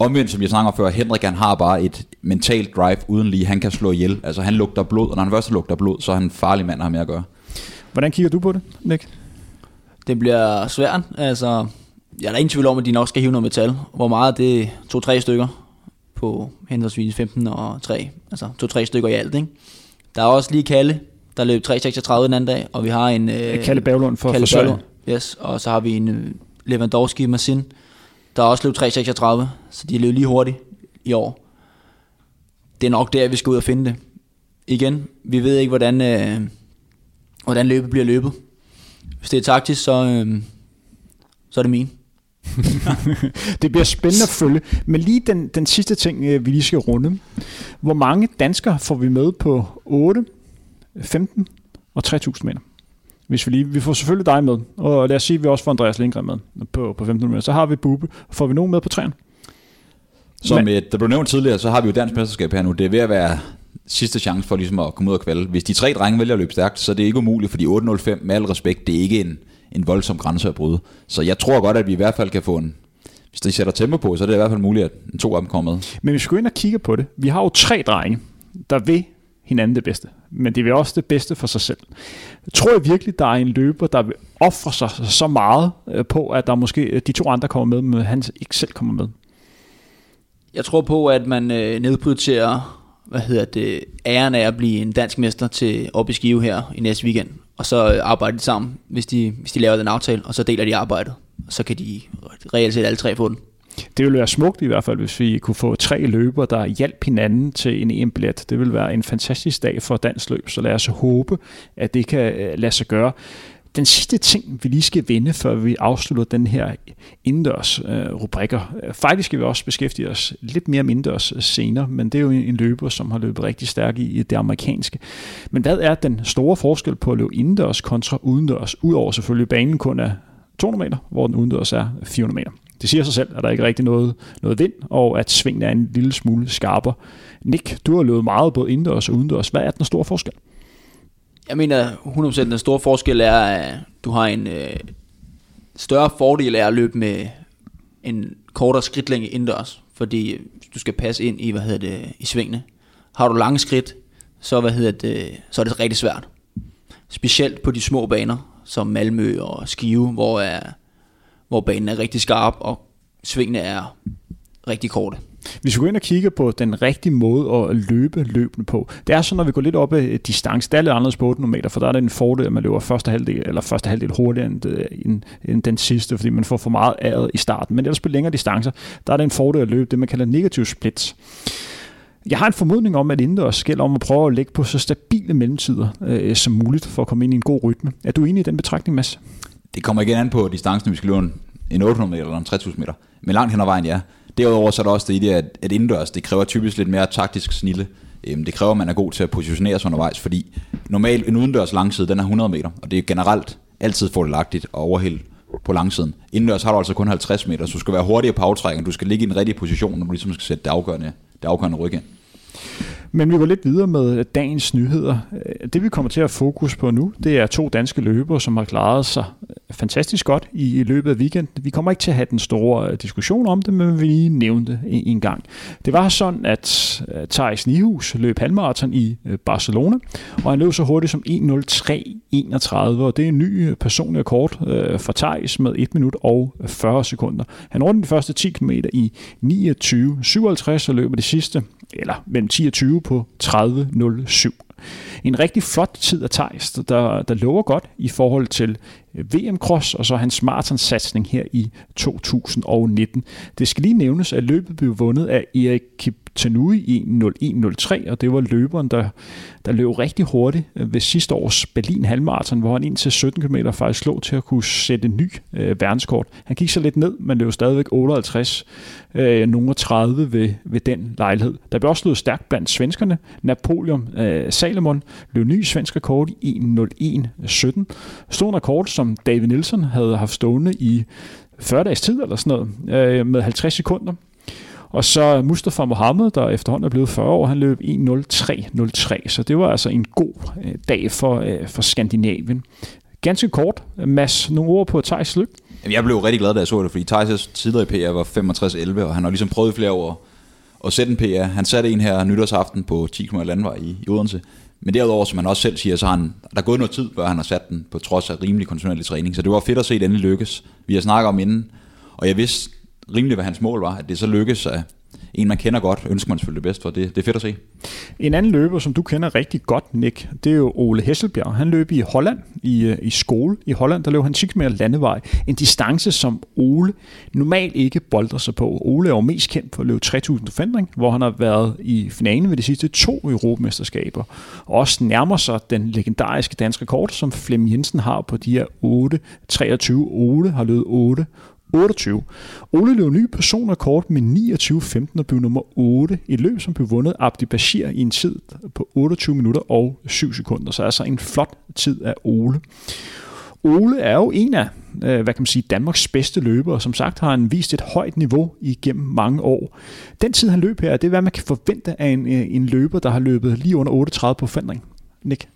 Omvendt, som jeg snakker før, Henrik han har bare et mentalt drive uden lige. Han kan slå ihjel. Altså han lugter blod, og når han først lugter blod, så er han en farlig mand at have med at gøre. Hvordan kigger du på det, Nick? Det bliver svært. Altså, jeg er da ingen tvivl om, at de nok skal hive noget metal. Hvor meget det er 2-3 stykker på henholdsvis 15 og 3. Altså 2-3 stykker i alt, ikke? Der er også lige Kalle, der løb 3.36 den anden dag, og vi har en... Kalle Bavlund for Sølund. Yes, og så har vi en Lewandowski Masin, der også løb 3.36, så de løb lige hurtigt i år. Det er nok der, vi skal ud og finde det. Igen, vi ved ikke, hvordan løbet bliver løbet. Hvis det er taktisk, så er det min. Det bliver spændende at følge. Men lige den sidste ting, vi lige skal runde. Hvor mange danskere får vi med på 8, 15 og 3.000 meter? Hvis vi får selvfølgelig dig med, og lad os sige, at vi også får Andreas Lindgren med på 15 meter. Så har vi Bube. Får vi nogen med på træerne? Som der blev nævnt tidligere, så har vi jo dansk mesterskab her nu. Det er ved at være sidste chance for ligesom at komme ud og kvalde. Hvis de tre drenge vælger at løbe stærkt, så er det ikke umuligt, fordi 8.05 med al respekt, det er ikke en voldsom grænse at bryde. Så jeg tror godt, at vi i hvert fald kan få en... Hvis de sætter tempo på, så er det i hvert fald muligt, at en 2 af dem kommer med. Men hvis vi går ind og kigger på det, vi har jo 3 drenge, der vil hinanden det bedste, men det er også det bedste for sig selv. Tror jeg virkelig, der er en løber, der vil ofre sig så meget på, at der måske de 2 andre kommer med, men han ikke selv kommer med? Jeg tror på, at man nedprioriterer, æren af at blive en dansk mester til op i Skive her i næste weekend, og så arbejder de sammen, hvis de laver den aftale, og så deler de arbejdet, og så kan de reelt set alle 3 få den. Det ville være smukt i hvert fald, hvis vi kunne få 3 løbere, der hjalp hinanden til en EM-billet. Det ville være en fantastisk dag for dansk løb, så lad os håbe, at det kan lade sig gøre. Den sidste ting, vi lige skal vende, før vi afslutter den her indendørs rubrikker. Faktisk skal vi også beskæftige os lidt mere med indendørs senere, men det er jo en løber, som har løbet rigtig stærk i det amerikanske. Men hvad er den store forskel på at løbe indendørs kontra udendørs? Udover selvfølgelig banen kun er 200 meter, hvor den udendørs er 400 meter. Det siger sig selv, at der ikke rigtig noget vind, og at svingen er en lille smule skarpere. Nick, du har løbet meget både indendørs og udendørs. Hvad er den store forskel? Jeg mener 100% den store forskel er, at du har en større fordel af at løbe med en kortere skridtlængde indendørs, fordi du skal passe ind i i svingene. Har du lange skridt, så så er det rigtig svært. Specielt på de små baner som Malmø og Skive, hvor banen er rigtig skarp og svingene er rigtig korte. Hvis vi går ind og kigger på den rigtige måde at løbe løbende på, det er sådan, når vi går lidt op i distance, der er lidt anderledes på 800 meter, for der er det en fordel, at man løber første halvdel hurtigere end den sidste, fordi man får for meget æret i starten. Men ellers på længere distancer, der er det en fordel at løbe det, man kalder negativ splits. Jeg har en formodning om, at indendørs gælder om at prøve at lægge på så stabile mellemtider som muligt, for at komme ind i en god rytme. Er du enig i den betragtning, Mads? Det kommer igen an på distancen, vi skal løbe en 800 meter eller en 3000 meter, men langt hen ad vejen, ja. Derudover så er der også det i det, at indendørs, det kræver typisk lidt mere taktisk snille. Det kræver, at man er god til at positionere sig undervejs, fordi normalt en udendørs langside, den er 100 meter, og det er generelt altid fordelagtigt at overhælde på langsiden. Indendørs har du altså kun 50 meter, så du skal være hurtigere på aftrækken, du skal ligge i den rigtige position, når du ligesom skal sætte det afgørende ryg ind. Men vi går lidt videre med dagens nyheder. Det vi kommer til at fokus på nu, det er 2 danske løbere, som har klaret sig fantastisk godt i løbet af weekenden. Vi kommer ikke til at have den store diskussion om det, men vi lige nævnte det en gang. Det var sådan, at Thijs Nyhuis løb halvmarathon i Barcelona, og han løb så hurtigt som 1:03:31, og det er en ny personlig rekord for Thijs med 1 minut og 40 sekunder. Han rundede de første 10 km i 29:57 og løber det sidste, eller mellem 10 og 20 på 30:07. En rigtig flot tid af Thijs, der lover godt i forhold til VM-cross og så hans maratonsatsning her i 2019. Det skal lige nævnes, at løbet blev vundet af Erik Kiptenui i 1:01:03, og det var løberen, der løb rigtig hurtigt ved sidste års Berlin halvmarathon, hvor han indtil 17 km faktisk lå til at kunne sætte en ny verdenskort. Han gik så lidt ned, men løb stadigvæk 58:30 ved den lejlighed. Der blev også løbet stærkt blandt svenskerne. Napoleon Salomon løb ny svensk rekord i 1:01:17. Stod en rekord, som David Nielsen havde haft stående i 40 dages tid eller sådan noget, med 50 sekunder. Og så Mustafa Mohamed, der efterhånden er blevet 40 år, han løb 1:03:03. Så det var altså en god dag for Skandinavien. Ganske kort, Mads, nogle ord på Thijs løb? Jeg blev rigtig glad, da jeg så det, fordi Thijs' tidligere PR var 65:11, og han har ligesom prøvet flere år at sætte en PR. Han satte en her nytårsaften på 10 km landvej i Odense. Men derudover, som man også selv siger, så har der er gået noget tid, før han har sat den, på trods af rimelig kontinuerlig træning. Så det var fedt at se, at det endelig lykkes. Vi har snakket om inden, og jeg vidste rimeligt, hvad hans mål var, at det så lykkes af en, man kender godt, ønsker man selvfølgelig det bedst for. Det er fedt at se. En anden løber, som du kender rigtig godt, Nick, det er jo Ole Hesselbjerg. Han løb i Holland, i skole i Holland. Der løb han 10 km landevej. En distance, som Ole normalt ikke bolder sig på. Ole er jo mest kendt for at løbe 3000 forhindring, hvor han har været i finalen ved de sidste 2 europamesterskaber. Og også nærmer sig den legendariske danske rekord, som Flemming Jensen har på de her 8:23. Ole har løbet 8:28. Ole løb ny personrekord med 29:15 og blev nummer 8. Et løb, som blev vundet af Abdi Bashir i en tid på 28 minutter og 7 sekunder. Så altså en flot tid af Ole. Ole er jo en af Danmarks bedste løbere, og som sagt har han vist et højt niveau igennem mange år. Den tid han løb her, det er hvad man kan forvente af en løber, der har løbet lige under 38 på forandring. Nick?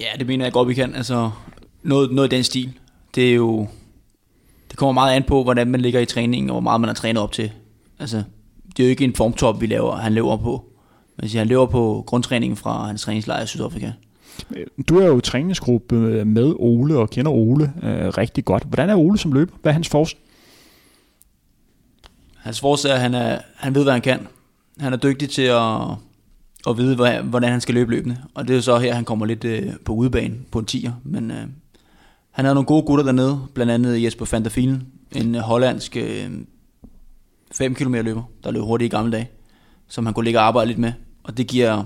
Ja, det mener jeg godt vi kan. Altså noget af den stil. Det er jo... Det kommer meget an på, hvordan man ligger i træningen, og hvor meget man har trænet op til. Altså, det er jo ikke en formtop, han løber på. Man siger, han løber på grundtræningen fra hans træningslejr i Sydafrika. Du er jo træningsgruppe med Ole, og kender Ole rigtig godt. Hvordan er Ole som løber? Hvad er hans force? Hans force er, at han ved, hvad han kan. Han er dygtig til at vide, hvordan han skal løbe løbende. Og det er jo så her, han kommer lidt på udebane på en 10'er, men... Han havde nogle gode gutter dernede, blandt andet Jesper van der Fielen, en hollandsk 5 km løber, der løb hurtigt i gamle dage, som han kunne ligge og arbejde lidt med. Og det giver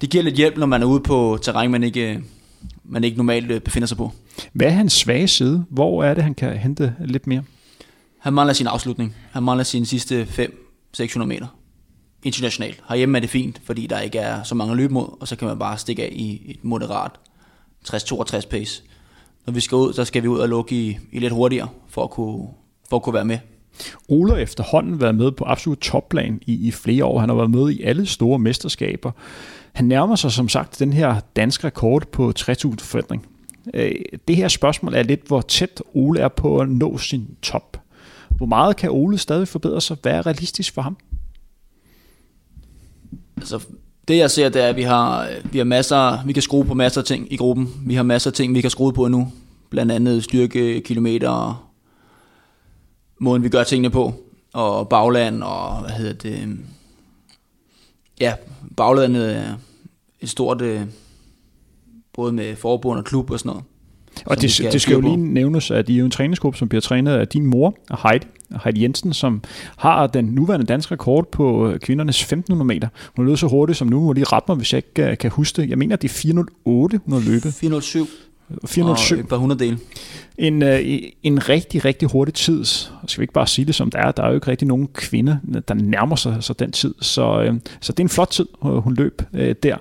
lidt hjælp, når man er ude på terræn, man ikke man ikke normalt befinder sig på. Hvad er hans svage side? Hvor er det, han kan hente lidt mere? Han mangler sin afslutning. Han mangler sine sidste 500-600 meter internationalt. Herhjemme er det fint, fordi der ikke er så mange at løbe mod, og så kan man bare stikke af i et moderat 60-62 pace. Når vi skal ud, så skal vi ud og lukke i lidt hurtigere, for at kunne være med. Ole har efterhånden været med på absolut topplan i flere år. Han har været med i alle store mesterskaber. Han nærmer sig som sagt den her danske rekord på 3000 forhindring. Det her spørgsmål er lidt, hvor tæt Ole er på at nå sin top. Hvor meget kan Ole stadig forbedre sig? Hvad er realistisk for ham? Altså, det jeg ser, det er, at vi kan skrue på masser af ting i gruppen. Vi har masser af ting, vi kan skrue på nu. Blandt andet styrke, kilometer, måden vi gør tingene på, og bagland, og ja, baglandet er et stort, både med forbund og klub og sådan noget. Og det skal jo lige nævnes, at I er en træningsgruppe, som bliver trænet af din mor, Heidi Jensen, som har den nuværende danske rekord på kvindernes 1500 meter. Hun løb så hurtigt som nu, må lige rette mig, hvis jeg ikke kan huske det. Jeg mener, det er 408, hun har løbet. 407. Og et par hundredele. En rigtig, rigtig hurtig tid. Skal vi ikke bare sige det, som det er? Der er jo ikke rigtig nogen kvinde, der nærmer sig så den tid. Så det er en flot tid, hun løb der.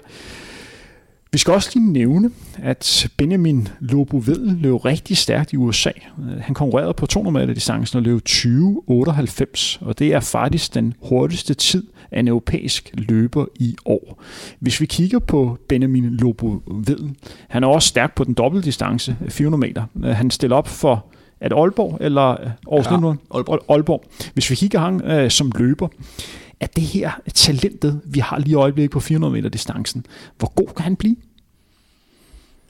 Vi skal også lige nævne, at Benjamin Lobo Ved løb rigtig stærkt i USA. Han konkurrerede på 200 meter distancen og løb 20.98, og det er faktisk den hurtigste tid af en europæisk løber i år. Hvis vi kigger på Benjamin Lobo Ved, han er også stærk på den dobbelte distance, 400 meter. Han stiller op for at Aalborg eller Aarhus Lindholm? Aalborg. Hvis vi kigger ham som løber, er det her talentet, vi har lige i øjeblikket på 400 meter distancen, hvor god kan han blive?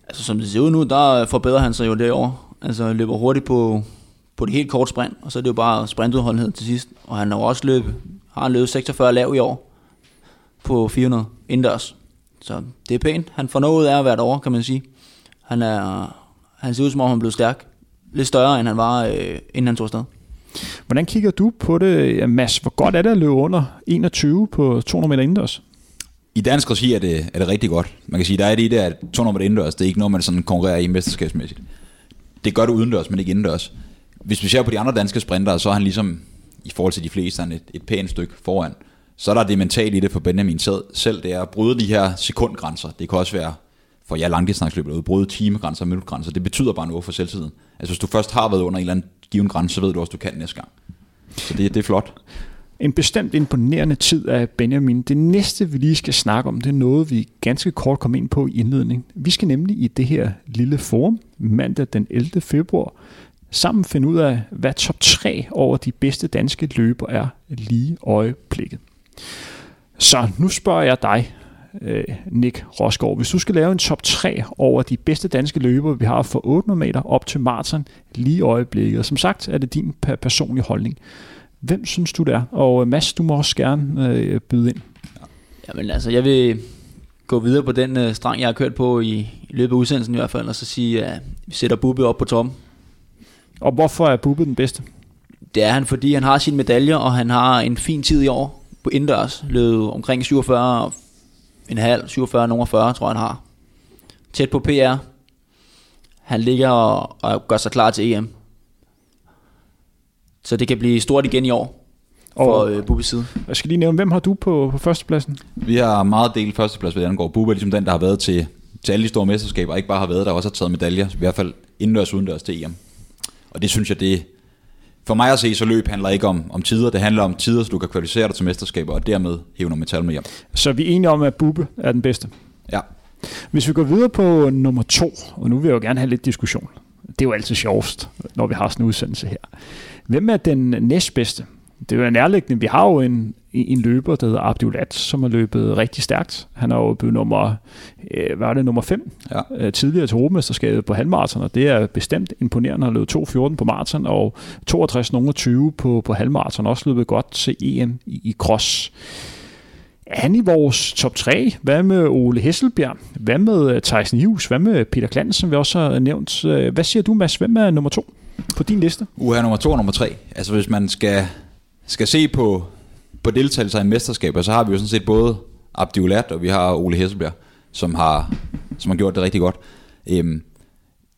Altså som det ser ud nu, der forbedrer han sig jo derovre. Altså han løber hurtigt på det helt kort sprint, og så er det jo bare sprintudholdenhed til sidst. Og han har jo også løbet 46 lav i år på 400 indendørs. Så det er pænt. Han får noget ud af at være derovre, kan man sige. Han ser ud som om han blev stærk. Lidt større, end han var, inden han tog afsted. Hvordan kigger du på det, Mads? Hvor godt er det at løbe under 21 på 200 meter indendørs? I dansk regi er det rigtig godt. Man kan sige, der er det i det, at 200 meter indendørs, det er ikke noget, man sådan konkurrerer i mesterskabsmæssigt. Det gør du udendørs, men ikke indendørs. Hvis vi ser på de andre danske sprintere, så er han ligesom, i forhold til de fleste, han et pænt stykke foran. Så er der det mentale i det for Benjamin selv, det er at bryde de her sekundgrænser. Det kan også være for langdistanceløb eller bryde timegrænser og minutgrænser. Det betyder bare noget for selvtiden. Altså hvis du først har været under en eller anden given grænse, så ved du også, du kan næste gang. Så det er flot. En bestemt imponerende tid af Benjamin. Det næste, vi lige skal snakke om, det er noget, vi ganske kort kom ind på i indledningen. Vi skal nemlig i det her lille forum, mandag den 11. februar, sammen finde ud af, hvad top 3 over de bedste danske løber er lige øjeblikket. Så nu spørger jeg dig, Nick Rosgaard, hvis du skal lave en top 3 over de bedste danske løbere, vi har fra 800 meter op til maraton lige i øjeblikket. Og som sagt er det din personlige holdning. Hvem synes du det er? Og Mads, du må også gerne byde ind. Jamen altså, jeg vil gå videre på den strang, jeg har kørt på i løbet af udsendelsen i hvert fald, og så sige, at vi sætter Bube op på toppen. Og hvorfor er Bube den bedste? Det er han, fordi han har sine medaljer, og han har en fin tid i år på indendørs. Løbet omkring 47 en halv, 47, nogen 40, tror jeg, han har. Tæt på PR. Han ligger og gør sig klar til EM. Så det kan blive stort igen i år for Bubes side. Jeg skal lige nævne, hvem har du på førstepladsen? Vi har meget delt førsteplads, hvad det angår. Bube er ligesom den, der har været til alle de store mesterskaber, ikke bare har været, der også har taget medaljer, i hvert fald indendørs udendørs til EM. Og det synes jeg, det for mig at se, så løb handler ikke om tider. Det handler om tider, så du kan kvalificere dig til mesterskaber, og dermed hæve noget metal med hjem. Så vi er enige om, at Bube er den bedste? Ja. Hvis vi går videre på nummer 2, og nu vil jeg jo gerne have lidt diskussion. Det er jo altid sjovest, når vi har sådan en udsendelse her. Hvem er den næstbedste? Det er jo nærliggende. Vi har jo en løber, der hedder Abdi Ulad, som har løbet rigtig stærkt. Han har jo blevet nummer 5 tidligere til Europamesterskabet på halvmaraton, og det er bestemt imponerende. Han har løbet 2.14 på maraton og 62.20 på halvmaraton, også løbet godt til EM i cross. Er han i vores top 3? Hvad med Ole Hesselbjerg? Hvad med Thijs Nyhuis? Hvad med Peter Klansen, vi også har nævnt? Hvad siger du, Mads? Hvem er nummer 2 på din liste? Nummer 2 og nummer 3. Altså hvis man skal se på deltagelser i mesterskaber, så har vi jo sådan set både Abdi Ulad, og vi har Ole Hesselbjerg, som har gjort det rigtig godt.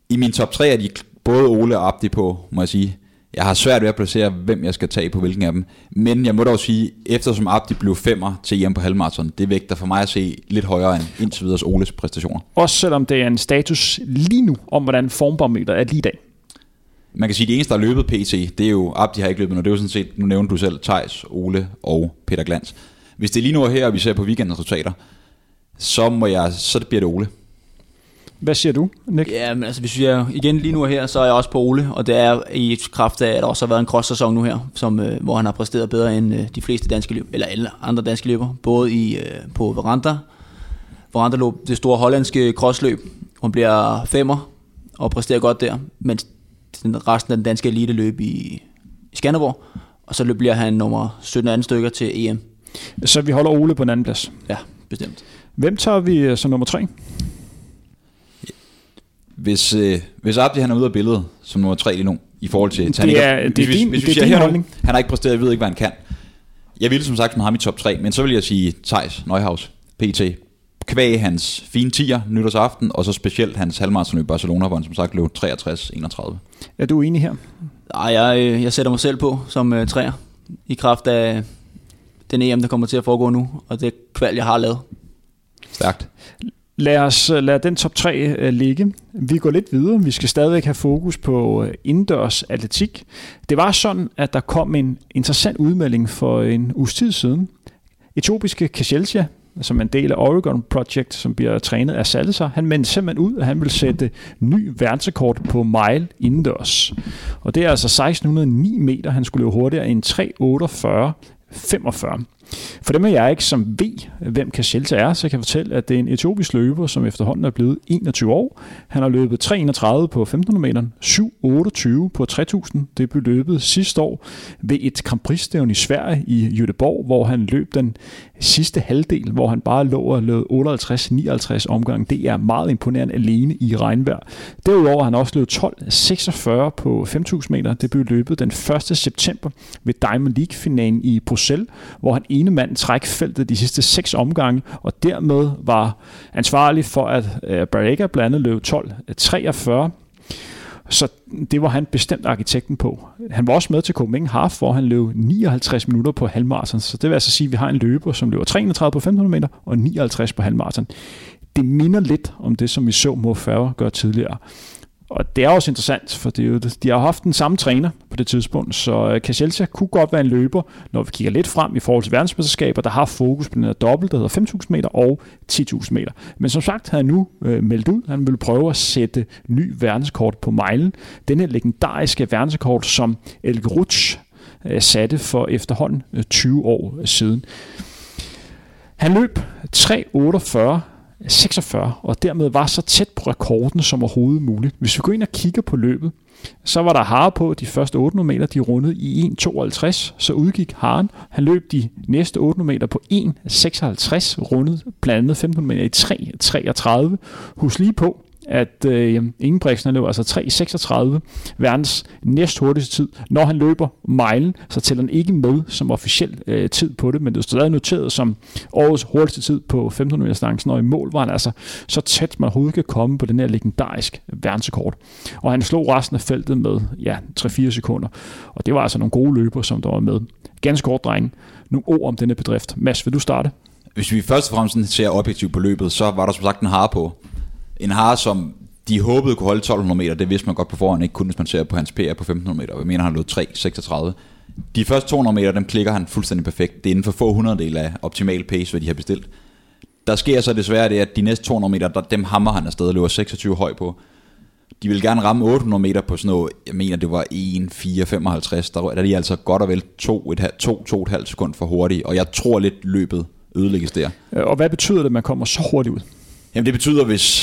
I min top 3 er de både Ole og Abdi på, må jeg sige. Jeg har svært ved at placere, hvem jeg skal tage på hvilken af dem. Men jeg må dog sige, eftersom Abdi blev 5'er til EM på halvmarathon, det vægter for mig at se lidt højere end indtil videre Oles præstationer. Også selvom det er en status lige nu, om hvordan formbarometeret er lige i dag. Man kan sige, at det eneste, der har løbet PT, det er jo, Abdi har ikke løbet, og det er jo sådan set, nu nævnte du selv, Thijs, Ole og Peter Glans. Hvis det lige nu er her, og vi ser på weekendens resultater, så bliver det Ole. Hvad siger du, Nick? Ja, men altså hvis jeg igen lige nu er her, så er jeg også på Ole, og det er i kraft af, at der også har været en cross-sæson nu her, som, hvor han har præsteret bedre end de fleste danske løbere, eller alle andre danske løbere, både på Veranda. Veranda løb det store hollandske crossløb. Hun bliver 5'er og præsterer godt der, mens resten af den danske elite løb i Skanderborg, og så bliver han nummer 17 og 2 stykker til EM. Så vi holder Ole på en anden plads? Ja, bestemt. Hvem tager vi som nummer 3? Hvis Abdi han er ude af billedet som nummer 3 lige nu i forhold til det er din holdning. Han har ikke præsteret, jeg ved ikke hvad han kan. Jeg ville som sagt med ham i top 3, men så vil jeg sige Thijs Neuhaus PT, kvæg hans fine 10'er nytårsaften, og så specielt hans halvmarathon i Barcelona, hvor han som sagt løb 63-31. Er du enig her? Nej, jeg sætter mig selv på som 3'er i kraft af den EM, der kommer til at foregå nu, og det kval jeg har lavet. Stærkt. Lad den top 3 ligge. Vi går lidt videre. Vi skal stadigvæk have fokus på indendørs atletik. Det var sådan, at der kom en interessant udmelding for en uges tid siden. Etiopiske Kejelcha, som en del af Oregon Project, som bliver trænet af Salsa, han meldte simpelthen ud, at han vil sætte ny verdensrekord på mile indendørs. Og det er altså 1609 meter, han skulle løbe hurtigere end 3:48:45. For dem er jeg ikke som ved, hvem Kajelcha er, så jeg kan fortælle, at det er en etiopisk løber, som efterhånden er blevet 21 år. Han har løbet 3:31 på 1500 meter, 7:28 på 3000. Det blev løbet sidste år ved et Grand Prix-stævn i Sverige i Göteborg, hvor han løb den sidste halvdel, hvor han bare lå og løb 58-59 omgang. Det er meget imponerende alene i regnvejr. Derudover har han også løbet 12:46 på 5000 meter. Det blev løbet den 1. september ved Diamond League-finalen i Bruxelles, hvor han ene mand træk feltet de sidste 6 omgange, og dermed var ansvarlig for, at Barrega blandt andet løb 12:43. Så det var han bestemt arkitekten på. Han var også med til Copenhagen Half, hvor han løb 59 minutter på halvmarathon. Så det vil altså sige, at vi har en løber, som løber 33 på 500 meter og 59 på halvmarathon. Det minder lidt om det, som vi så Mo Farah gøre tidligere. Og det er også interessant, for de har haft den samme træner på det tidspunkt, så Kajelcha kunne godt være en løber, når vi kigger lidt frem i forhold til verdensmesterskaber, der har fokus på den her dobbelt, der hedder 5.000 meter og 10.000 meter. Men som sagt havde han nu meldt ud, han ville prøve at sætte ny verdenskort på mejlen. Den her legendariske verdenskort, som El Grouch satte for efterhånden 20 år siden. Han løb 3:48:46, og dermed var så tæt på rekorden som overhovedet muligt. Hvis vi går ind og kigger på løbet, så var der hare på de første 800 meter, de rundede i 1:52, så udgik haren. Han løb de næste 800 meter på 1:56, rundet blandt andet 1500 meter i 3:33. Husk lige på, at Ingebrigtsen løber altså 3:36, verdens næst hurtigste tid. Når han løber mejlen, så tæller han ikke med som officiel tid på det, men det er stadig noteret som årets hurtigste tid på 1500 meter distancen, og i mål var han altså så tæt, man overhovedet kan komme på den her legendariske verdensrekord. Og han slog resten af feltet med 3-4 sekunder, og det var altså nogle gode løber, som der var med. Ganske kort, drenge. Nogle ord om denne bedrift. Mads, vil du starte? Hvis vi først og fremmest ser objektivt på løbet, så var der som sagt en hare på. En hare, som de håbede kunne holde 1200 meter, det vidste man godt på forhånd ikke kun, hvis man ser på hans PR på 1500 meter. Jeg mener, han løb 3:36. De første 200 meter, dem klikker han fuldstændig perfekt. Det er inden for få hundrededel af optimal pace, hvad de har bestilt. Der sker så desværre det, at de næste 200 meter, dem hammer han afsted og løber 26 høj på. De vil gerne ramme 800 meter på sådan noget, jeg mener, det var 1:4:55. Der er de altså godt og vel 2,5 sekund for hurtigt, og jeg tror lidt løbet ødelægges der. Og hvad betyder det, at man kommer så hurtigt ud? Jamen det betyder, hvis,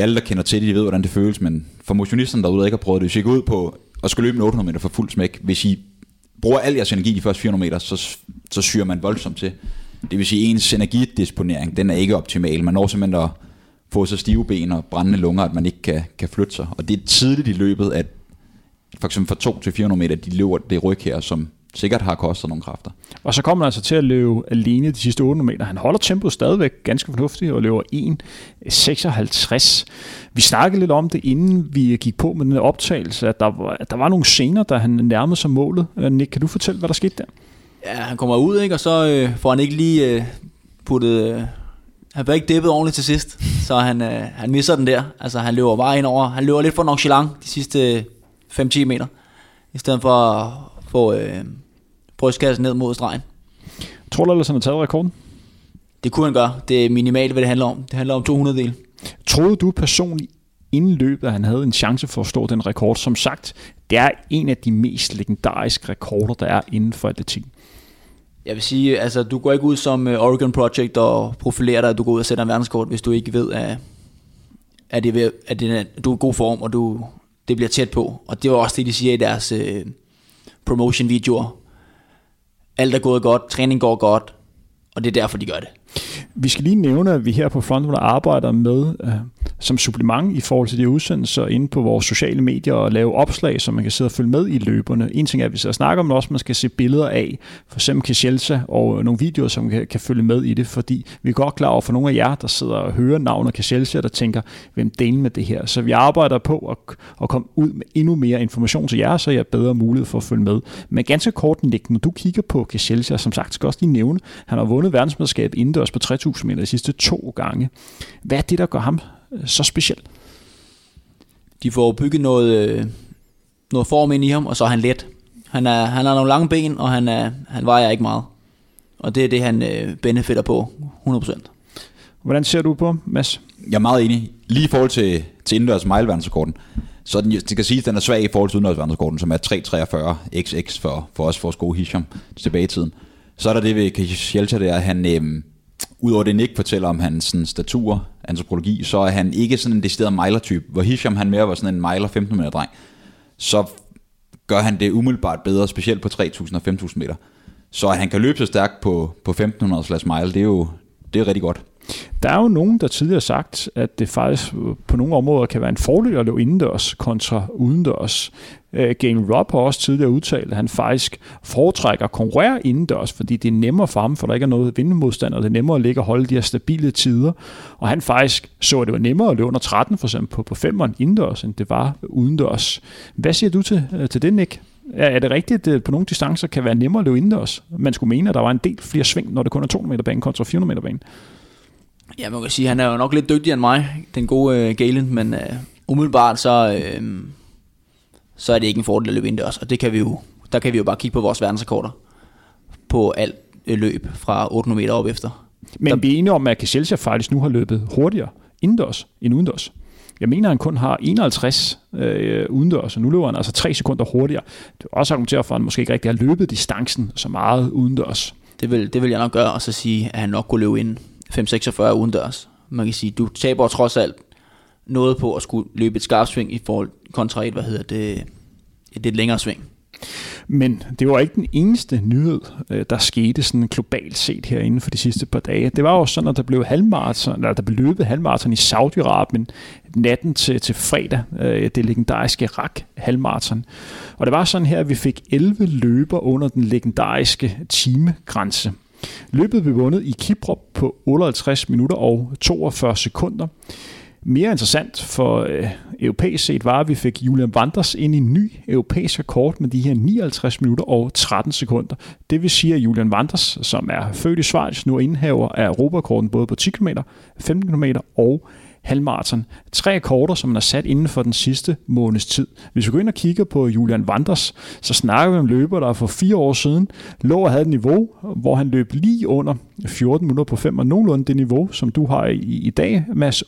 alle der kender til det, de ved, hvordan det føles, men for motionisterne derude, der ikke har prøvet det, hvis I går ud på at skal løbe en 800 meter for fuld smæk, hvis I bruger al jeres energi de første 400 meter, så syrer man voldsomt til. Det vil sige, at ens energidisponering, den er ikke optimal. Man når simpelthen at få så stive ben og brændende lunger, at man ikke kan flytte sig. Og det er tidligt i løbet, at for eksempel fra 2 til 400 meter, de løber det ryg her, som sikkert har kostet nogle kræfter. Og så kommer han altså til at løbe alene de sidste 8 meter. Han holder tempoet stadigvæk ganske fornuftigt og løber 1.56. Vi snakkede lidt om det, inden vi gik på med den her optagelse, at der var nogle scener, da han nærmede sig målet. Nick, kan du fortælle, hvad der skete der? Ja, han kommer ud, ikke? Og så får han ikke lige puttet... Han bliver ikke dæppet ordentligt til sidst, så han misser den der. Altså han løber bare indover. Han løber lidt for nonchalant de sidste 5-10 meter, i stedet for at få brystkassen ned mod stregen. Tror du ellers, han har taget rekorden? Det kunne han gøre. Det er minimalt, hvad det handler om. Det handler om 200-del. Troede du personligt inden løbet, at han havde en chance for at slå den rekord? Som sagt, det er en af de mest legendariske rekorder, der er inden for atletik. Jeg vil sige, altså du går ikke ud som Oregon Project og profilerer dig, at du går ud og sætter en verdenskort, hvis du ikke ved, at du er i god form, og det bliver tæt på. Og det var også det, de siger i deres promotion-videoer. Alt er gået godt, træning går godt, og det er derfor, de gør det. Vi skal lige nævne, at vi her på Frontrunner arbejder med som supplement i forhold til de udsendelser inde på vores sociale medier og lave opslag, så man kan sidde og følge med i løberne. En ting er, at vi sidder og snakker om det, også man skal se billeder af, for eksempel Kejelcha og nogle videoer, som kan følge med i det, fordi vi er godt klar over for nogle af jer, der sidder og hører navnet Kejelcha, der tænker, hvem delen med det her. Så vi arbejder på at komme ud med endnu mere information til jer, så jeg har bedre mulighed for at følge med. Men ganske kort, Nick, når du kigger på Kejelcha, som sagt skal også lige nævne, han har vundet verdensmesterskabet indendørs på 3.000 meter de sidste 2 gange. Hvad er det, der gør ham så speciel? De får bygget noget form ind i ham, og så er han let. Han har nogle lange ben, og han vejer ikke meget. Og det er det, han benefitter på 100%. Hvordan ser du på, Mads? Jeg er meget enig. Lige i forhold til indendørs milevandsrekorden, så det kan siges, at den er svag i forhold til udendørsvandsrekorden, som er 3.43 XX for os, for gode Hicham tilbage i tiden. Så er der det ved Kejelcha, det er, at han... Udover det Nick fortæller om hans statur, antropologi, så er han ikke sådan en decideret miler-type. Hvor Hicham han mere var sådan en miler 15 meter dreng, så gør han det umiddelbart bedre, specielt på 3.000 og 5.000 meter. Så at han kan løbe så stærkt på 1.500 mile, det er rigtig godt. Der er jo nogen, der tidligere har sagt, at det faktisk på nogle områder kan være en fordel at løbe indendørs kontra udendørs. Gene Robb har også tidligere udtalt, at han faktisk foretrækker at konkurrere indendørs, fordi det er nemmere for ham, for der ikke er noget vindmodstand, og det er nemmere at ligge og holde de her stabile tider. Og han faktisk så, at det var nemmere at løbe under 13 for eksempel på 5'eren indendørs, end det var udendørs. Hvad siger du til det, Nick? Er det rigtigt, at det på nogle distancer kan være nemmere at løbe indendørs? Man skulle mene, at der var en del flere sving, når det kun er 200 meter bane kontra 400 meter bane. Ja, man kan sige, han er jo nok lidt dygtigere end mig, den gode Galen, men umiddelbart så er det ikke en fordel at løbe indendørs, og der kan vi jo bare kigge på vores verdensrekorder på alt løb fra 800 meter op efter. Men vi er enige om, at Kejelcha faktisk nu har løbet hurtigere indendørs end udendørs. Jeg mener, han kun har 51 udendørs, og nu løber han altså 3 sekunder hurtigere. Det er også argumenteret for, at han måske ikke rigtig har løbet distancen så meget udendørs. Det vil jeg nok gøre, og så sige, at han nok kunne løbe inden. 5.46 udendørs. Man kan sige, du taber trods alt noget på at skulle løbe et skarpt sving i forhold kontra et længere sving. Men det var ikke den eneste nyhed, der skete sådan globalt set her inden for de sidste par dage. Det var også sådan, at der blev løbet halvmaraton i Saudi-Arabien natten til fredag, det legendariske Rak halvmaraton. Og det var sådan her, at vi fik 11 løber under den legendariske timegrænse. Løbet blev vundet i Kiprop på 58 minutter og 42 sekunder. Mere interessant for europæisk set var, at vi fik Julien Wanders ind i en ny europæisk rekord med de her 59 minutter og 13 sekunder. Det vil sige, at Julien Wanders, som er født i Schweiz, nu indhaver af Europarekorden både på 10 km, 15 km og halvmaraton. 3 rekorder, som man har sat inden for den sidste måneds tid. Hvis vi går ind og kigger på Julien Wanders, så snakker vi om løber, der for 4 år siden lå og havde et niveau, hvor han løb lige under 14 minutter på 5, og nogenlunde det niveau, som du har i dag, Mads.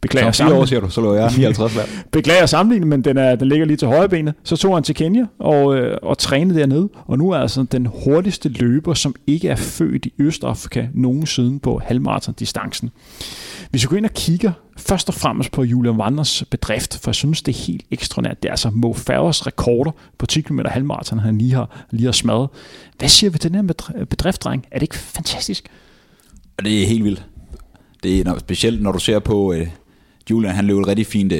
Beklager sammenligning. Så lå jeg 59 land. Beklager sammenligning, men den ligger lige til højrebenet. Så tog han til Kenya og trænede dernede, og nu er altså den hurtigste løber, som ikke er født i Østafrika nogensinde på halvmaratondistancen. Hvis vi går ind og kigger først og fremmest på Julien Wanders bedrift, for jeg synes, det er helt ekstraordinært. Det er altså Mo Farahs rekorder på 10 km halvmaraton, han lige har smadret. Hvad siger vi til den her bedrift, dreng? Er det ikke fantastisk? Det er helt vildt. Det er specielt, når du ser på Julian, han løb et rigtig fint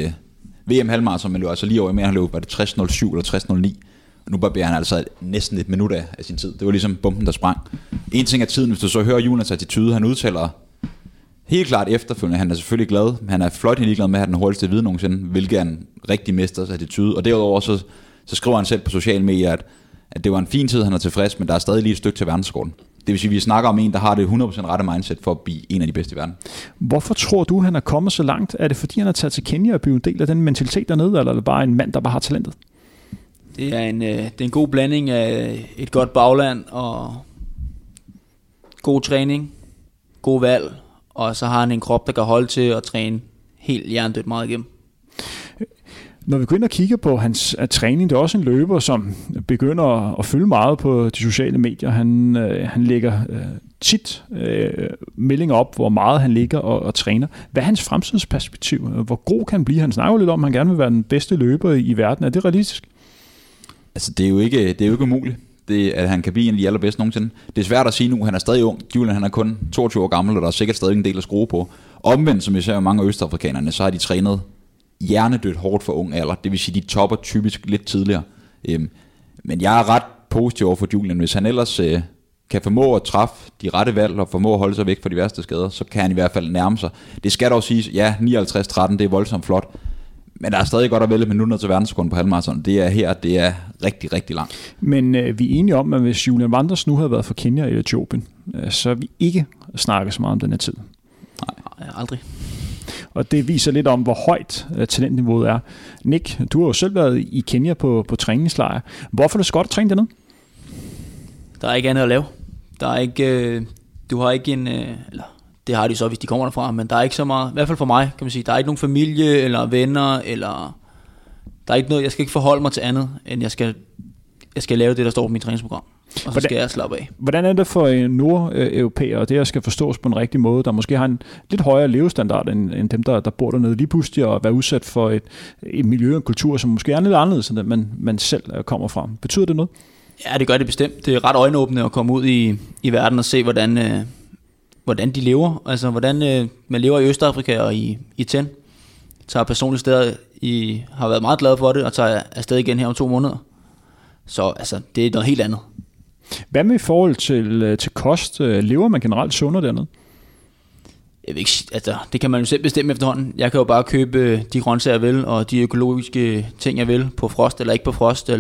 VM halvmaraton, men løb altså lige over i mere, han løb, var det 60.07 eller 60.09. nu barberer han altså næsten et minut af sin tid. Det var ligesom bomben, der sprang. En ting er tiden, hvis du så hører Julians attitude, han udtaler helt klart efterfølgende, han er selvfølgelig glad, han er fløjtende ligeglad med at have den hurtigste viden nogensinde, hvilket er en rigtig mesters attitude, og derudover så skriver han selv på sociale medier, at det var en fin tid, han er tilfreds, men der er stadig lige et stykke til verdensrekorden. Det vil sige, at vi snakker om en, der har det 100% rette mindset for at blive en af de bedste i verden. Hvorfor tror du, han er kommet så langt? Er det fordi, han har taget til Kenya og blive en del af den mentalitet dernede, eller er det bare en mand, der bare har talentet? Det er en god blanding af et godt bagland og god træning, god valg, og så har han en krop, der kan holde til at træne helt hjernedødt meget igennem. Når vi går ind og kigger på hans træning, det er også en løber, som begynder at følge meget på de sociale medier. Han lægger tit meldinger op, hvor meget han ligger og træner. Hvad er hans fremtidsperspektiv? Hvor god kan han blive? Han snakker lidt om, at han gerne vil være den bedste løber i verden. Er det realistisk? Altså, det er jo ikke umuligt, at han kan blive en af de allerbedste nogensinde. Det er svært at sige nu, han er stadig ung. Julian, han er kun 22 år gammel, og der er sikkert stadig en del at skrue på. Omvendt, som vi ser mange af østafrikanerne, så har de trænet hjernedødt hårdt for ung alder. Det vil sige, de topper typisk lidt tidligere. Men jeg er ret positiv over for Julian. Hvis han ellers kan formå at træffe de rette valg og formå at holde sig væk fra de værste skader, så kan han i hvert fald nærme sig. Det skal dog siges, ja, 59-13, det er voldsomt flot. Men der er stadig godt at vælge minutter til verdensrekorden på halvmarathon. Det er rigtig, rigtig langt. Men vi er enige om, at hvis Julien Wanders nu havde været for Kenya eller Etiopien, så vi ikke snakker så meget om den her tid. Nej, aldrig. Og det viser lidt om, hvor højt talentniveauet er. Nick, du har jo selv været i Kenya på træningslejr. Hvorfor er det så godt at træne dernede? Der er ikke andet at lave. Der er ikke, du har ikke en... Eller det har de så, hvis de kommer derfra, men der er ikke så meget, i hvert fald for mig, kan man sige, der er ikke nogen familie eller venner, eller der er ikke noget, jeg skal ikke forholde mig til andet, end jeg skal lave det, der står på mit træningsprogram, og så skal jeg slappe af. Hvordan er det for en nordeuropæer, og det her skal forstås på en rigtig måde, der måske har en lidt højere levestandard, end dem, der bor dernede lige pludselig, og være udsat for et miljø og en kultur, som måske er lidt anderledes, end man selv kommer fra. Betyder det noget? Ja, det gør det bestemt. Det er ret øjenåbende at komme ud i verden og se, hvordan de lever, altså hvordan man lever i Østafrika og i Ten. Tager personligt sted i, har været meget glad for det, og tager afsted igen her om 2 måneder. Så altså, det er noget helt andet. Hvad med i forhold til kost? Lever man generelt sundere dernede? Jeg ved ikke, altså, det kan man jo selv bestemme efterhånden. Jeg kan jo bare købe de grøntsager, jeg vil, og de økologiske ting, jeg vil, på frost eller ikke på frost.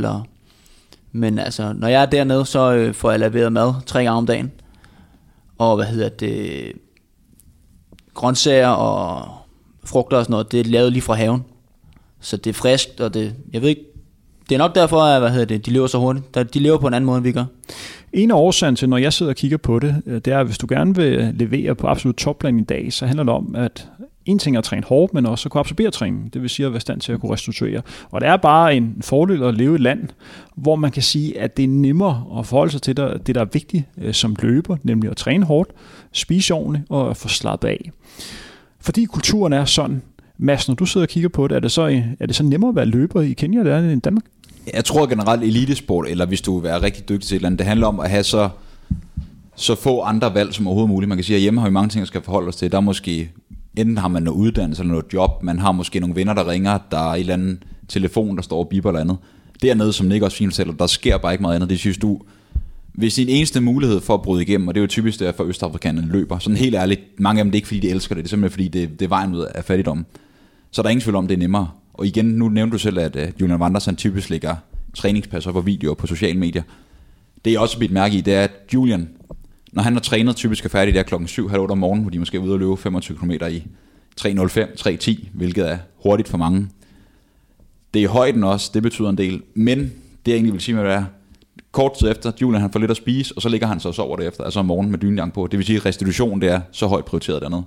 Men altså, når jeg er dernede, så får jeg laveret mad 3 gange om dagen. Og grøntsager og frugter og sådan noget, det er lavet lige fra haven. Så det er friskt, og jeg ved ikke, det er nok derfor, at de lever så hurtigt. De lever på en anden måde, end vi gør. En af årsagen til, når jeg sidder og kigger på det er, at hvis du gerne vil levere på absolut topplan i dag, så handler det om, at en ting er at træne hårdt, men også at kunne absorbere træningen. Det vil sige at være i stand til at kunne restituere. Og det er bare en fordel at leve i et land, hvor man kan sige, at det er nemmere at forholde sig til det, der er vigtigt som løber, nemlig at træne hårdt, spise ordentligt og få slappet af. Fordi kulturen er sådan. Mads, når du sidder og kigger på det, er det så nemmere at være løber i Kenya, eller er det i Danmark? Jeg tror generelt elitesport, eller hvis du vil være rigtig dygtig til et eller andet, det handler om at have så få andre valg som overhovedet muligt. Man kan sige, at hjemme har vi mange ting, der skal forholde os til. Der måske... Enten har man noget uddannelse eller noget job, man har måske nogle venner, der ringer, der er en eller anden telefon, der står og bipper eller andet. Dernede, som Nick også fint fortæller, der sker bare ikke meget andet. Det synes du, hvis din eneste mulighed for at bryde igennem, og det er jo typisk der for østafrikanerne løber, sådan helt ærligt, mange af dem det er ikke fordi de elsker det er simpelthen fordi det er vejen ud af fattigdom. Så der er ingen tvivl om, det er nemmere. Og igen, nu nævnte du selv, at Julien Wanders typisk lægger træningspasser på videoer på sociale medier. Det jeg også bidt mærke i, det er, at Julian, når han har trænet, typisk er færdig der klokken 7:30 om morgenen, hvor de måske er ude og løbe 25 km i 3:05, 3:10, hvilket er hurtigt for mange. Det er i højden også, det betyder en del, men det jeg egentlig vil sige med det er, kort tid efter, Julian han får lidt at spise, og så ligger han sig og sover derefter, altså om morgenen med dynejakken på. Det vil sige, at restitution det er så højt prioriteret dernede.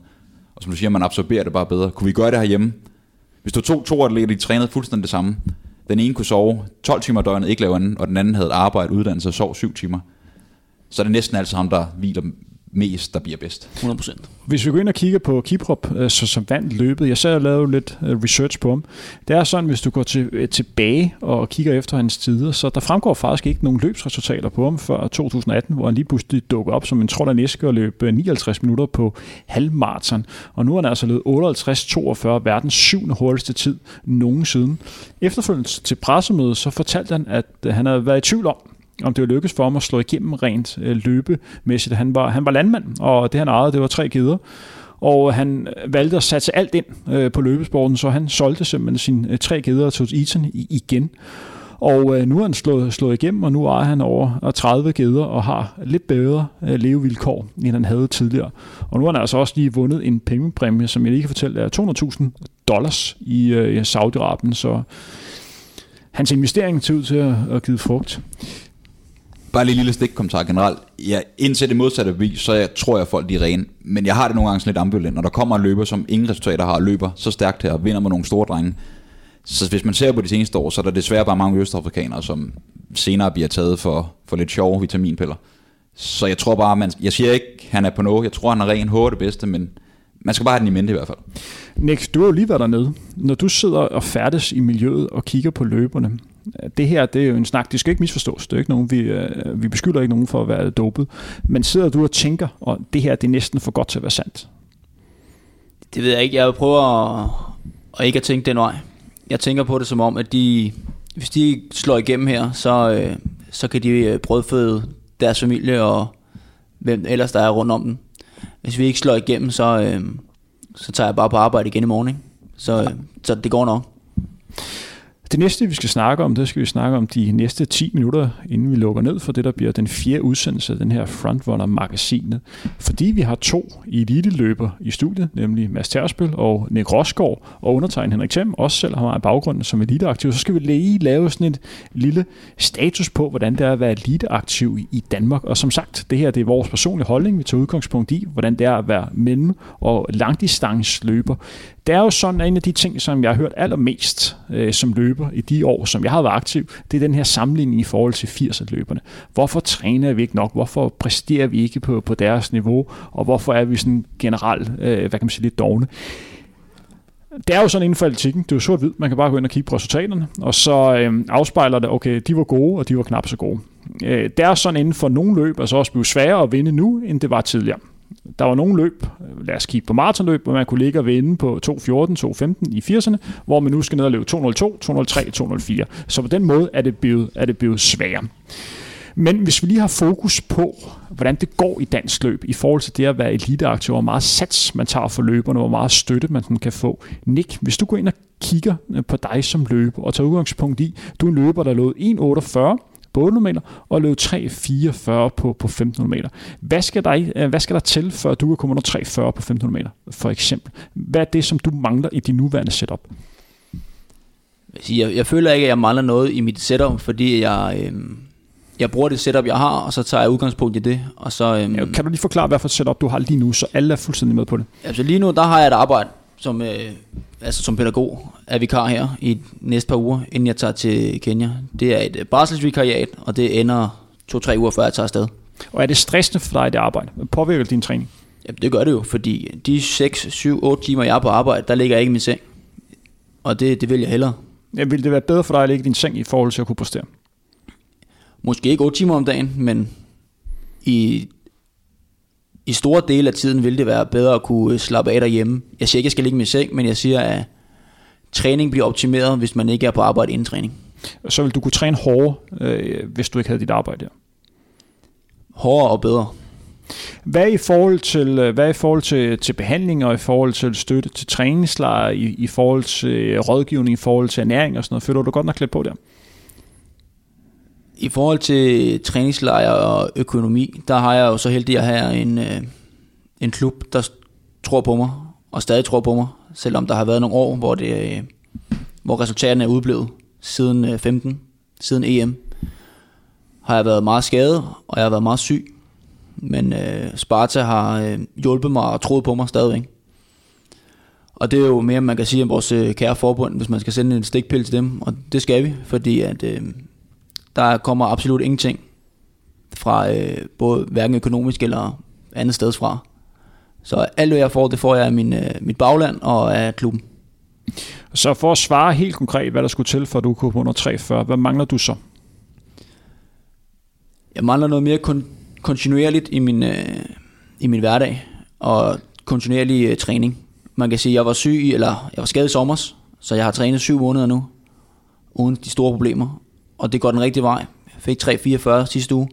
Og som du siger, man absorberer det bare bedre. Kunne vi gøre det herhjemme? Hvis du tog 2 atleter, de trænede fuldstændig det samme. Den ene kunne sove 12 timer døgnet, ikke lave andet, og den anden havde et arbejde, uddannelse og sov 7 timer. Så er det næsten altid ham, der hviler mest, der bliver bedst. 100%. Hvis vi går ind og kigger på Kiprop, som vandt løbet, jeg selv lavede lidt research på ham, det er sådan, hvis du går tilbage og kigger efter hans tider, så der fremgår faktisk ikke nogen løbsresultater på ham før 2018, hvor han lige pludselig dukkede op som en trold af næske og løb 59 minutter på halvmarathon. Og nu er han altså løbet 58,42, verdens 7. hurtigste tid nogensinde. Efterfølgende til pressemødet, så fortalte han, at han havde været i tvivl om det var lykkedes for ham at slå igennem rent løbemæssigt. Han var landmand, og det han ejede, det var 3 geder. Og han valgte at satse alt ind på løbesporten, så han solgte simpelthen sine 3 geder til Eton igen. Og nu er han slået igennem, og nu ejer han over 30 geder og har lidt bedre levevilkår, end han havde tidligere. Og nu har han altså også lige vundet en pengepræmie, som jeg lige kan fortælle er $200,000 i Saudi-Arabien. Så hans investering ser ud til at give frugt. Bare lige en lille stikkommentar generelt. Ja, indtil det modsatte bevis, så jeg tror jeg folk de er rene. Men jeg har det nogle gange sådan lidt ambivalent. Når der kommer en løber, som ingen resultater har, og løber så stærkt her og vinder med nogle store drenge. Så hvis man ser på de seneste år, så er der desværre bare mange østafrikanere, som senere bliver taget for lidt sjove vitaminpiller. Så jeg tror bare, jeg siger ikke, han er på noget. Jeg tror, han er ren hårdt det bedste, men man skal bare have den i mente i hvert fald. Nick, du har jo lige været dernede. Når du sidder og færdes i miljøet og kigger på løberne, det her, det er jo en snak, det skal ikke misforstås. Det er ikke nogen, vi beskylder ikke nogen for at være dopet. Men sidder du og tænker, og det her, det er næsten for godt til at være sandt? Det ved jeg ikke. Jeg prøver at ikke at tænke den vej. Jeg tænker på det som om, at hvis de slår igennem her, så kan de brødføde deres familie og hvem ellers der er rundt om dem. Hvis vi ikke slår igennem, så tager jeg bare på arbejde igen i morgen. Så det går nok. Det næste, vi skal snakke om, det skal vi snakke om de næste 10 minutter, inden vi lukker ned for det, der bliver den 4. udsendelse af den her Frontrunner-magasinet. Fordi vi har 2 eliteløber i studiet, nemlig Mads Tersbøl og Nick Rosgaard og undertegnet Henrik Thiem, også selv har en baggrund som eliteaktiv, så skal vi lige lave sådan et lille status på, hvordan det er at være eliteaktiv i Danmark. Og som sagt, det her det er vores personlige holdning, vi tager udgangspunkt i, hvordan det er at være mellem- og langdistanceløber. Det er jo sådan, at en af de ting, som jeg har hørt allermest som løber i de år, som jeg har været aktiv, det er den her sammenligning i forhold til 80'er-løberne. Hvorfor træner vi ikke nok? Hvorfor præsterer vi ikke på deres niveau? Og hvorfor er vi sådan generelt, lidt dovne? Det er jo sådan inden for atletikken, det er jo sort-hvid, man kan bare gå ind og kigge på resultaterne, og så afspejler det, okay, de var gode, og de var knap så gode. Det er sådan inden for nogle løb, altså også blive sværere at vinde nu, end det var tidligere. Der var nogle løb, lad os kigge på maratonløb, hvor man kunne ligge og vinde på 2.14, 2.15 i 80'erne, hvor man nu skal ned og løbe 2.02, 2.03, 2.04. Så på den måde er det blevet sværere. Men hvis vi lige har fokus på, hvordan det går i dansk løb i forhold til det at være eliteaktiv, hvor meget sats man tager for løberne, hvor meget støtte man kan få. Nick, hvis du går ind og kigger på dig som løber og tager udgangspunkt i, du er en løber, der løb 1.48, på 800 meter, og løb 3.44 på 1.500 meter. Hvad skal der til, før du kan komme under 3.40 på 1.500 meter, for eksempel? Hvad er det, som du mangler i din nuværende setup? Jeg føler ikke, at jeg mangler noget i mit setup, fordi jeg bruger det setup, jeg har, og så tager jeg udgangspunkt i det. Og kan du lige forklare, hvad for et setup du har lige nu, så alle er fuldstændig med på det? Altså lige nu, der har jeg et arbejde som pædagog er vikar her i næste par uger, inden jeg tager til Kenya. Det er et barselsvikariat, og det ender 2-3 uger før jeg tager afsted. Og er det stressende for dig, det arbejde? Påvirker det din træning? Jamen, det gør det jo, fordi de 6-7-8 timer, jeg er på arbejde, der ligger jeg ikke i min seng. Og det vil jeg hellere. Ja, vil det være bedre for dig at ligge i din seng i forhold til at kunne præstere? Måske ikke 8 timer om dagen, men i store dele af tiden vil det være bedre at kunne slappe af derhjemme. Jeg siger ikke, at jeg skal ligge med seng, men jeg siger, at træning bliver optimeret, hvis man ikke er på arbejde inden træning. Så vil du kunne træne hårdere, hvis du ikke havde dit arbejde der? Hårdere og bedre. Hvad i forhold til behandling og i forhold til støtte til træningslejre, i forhold til rådgivning, i forhold til ernæring og sådan noget, føler du godt nok klædt på der? I forhold til træningslejre og økonomi, der har jeg jo så heldig at have en klub, der tror på mig, og stadig tror på mig, selvom der har været nogle år, hvor resultaterne er udeblevet siden 15, siden EM. Har jeg været meget skadet, og jeg har været meget syg, men Sparta har hjulpet mig og troet på mig stadigvæk. Og det er jo mere, man kan sige om vores kære forbund, hvis man skal sende en stikpille til dem, og det skal vi, fordi at... Der kommer absolut ingenting fra både hverken økonomisk eller andet sted fra. Så alt hvad jeg får, det får jeg af mit bagland og af klubben. Så for at svare helt konkret, hvad der skulle til, for at du kunne på under 43, hvad mangler du så? Jeg mangler noget mere kontinuerligt i min hverdag, og kontinuerlig træning. Man kan sige, at jeg var skadet i sommer, så jeg har trænet 7 måneder nu, uden de store problemer, og det går den rigtige vej. Jeg fik 3,44 sidste uge.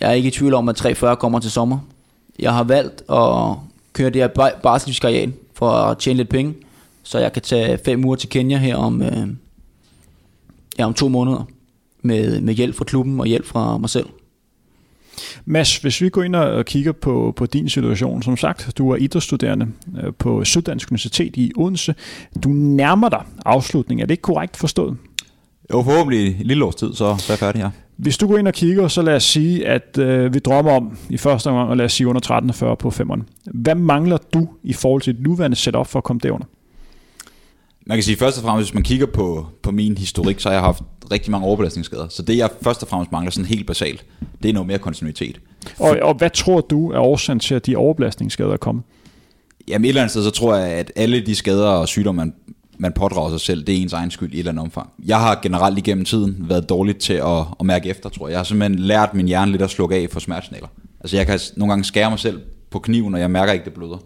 Jeg er ikke i tvivl om, at 3,40 kommer til sommer. Jeg har valgt at køre det her barselsvikariat for at tjene lidt penge, så jeg kan tage 5 uger til Kenya her om 2 måneder med hjælp fra klubben og hjælp fra mig selv. Mads, hvis vi går ind og kigger på din situation, som sagt, du er idrætsstuderende på Syddansk Universitet i Odense. Du nærmer dig afslutningen. Er det ikke korrekt forstået? Jo, forhåbentlig en lille års tid, så er jeg færdig her. Hvis du går ind og kigger, så lad os sige, at vi drømmer om i første omgang, og lad os sige under 13.40 på 5'eren. Hvad mangler du i forhold til dit nuværende setup for at komme derunder? Man kan sige, først og fremmest, hvis man kigger på min historik, så har jeg haft rigtig mange overbelastningsskader. Så det, jeg først og fremmest mangler sådan helt basalt, det er noget mere kontinuitet. Og hvad tror du er årsagen til, at de overbelastningsskader er kommet? Jamen et eller andet sted, så tror jeg, at alle de skader og sygdomme, man pådrager sig selv, det er ens egen skyld i et eller andet omfang. Jeg har generelt igennem tiden været dårligt til at mærke efter, tror jeg. Jeg har simpelthen lært min hjerne lidt at slukke af for smertesnæler. Altså jeg kan nogle gange skære mig selv på kniven, og jeg mærker ikke, det bløder.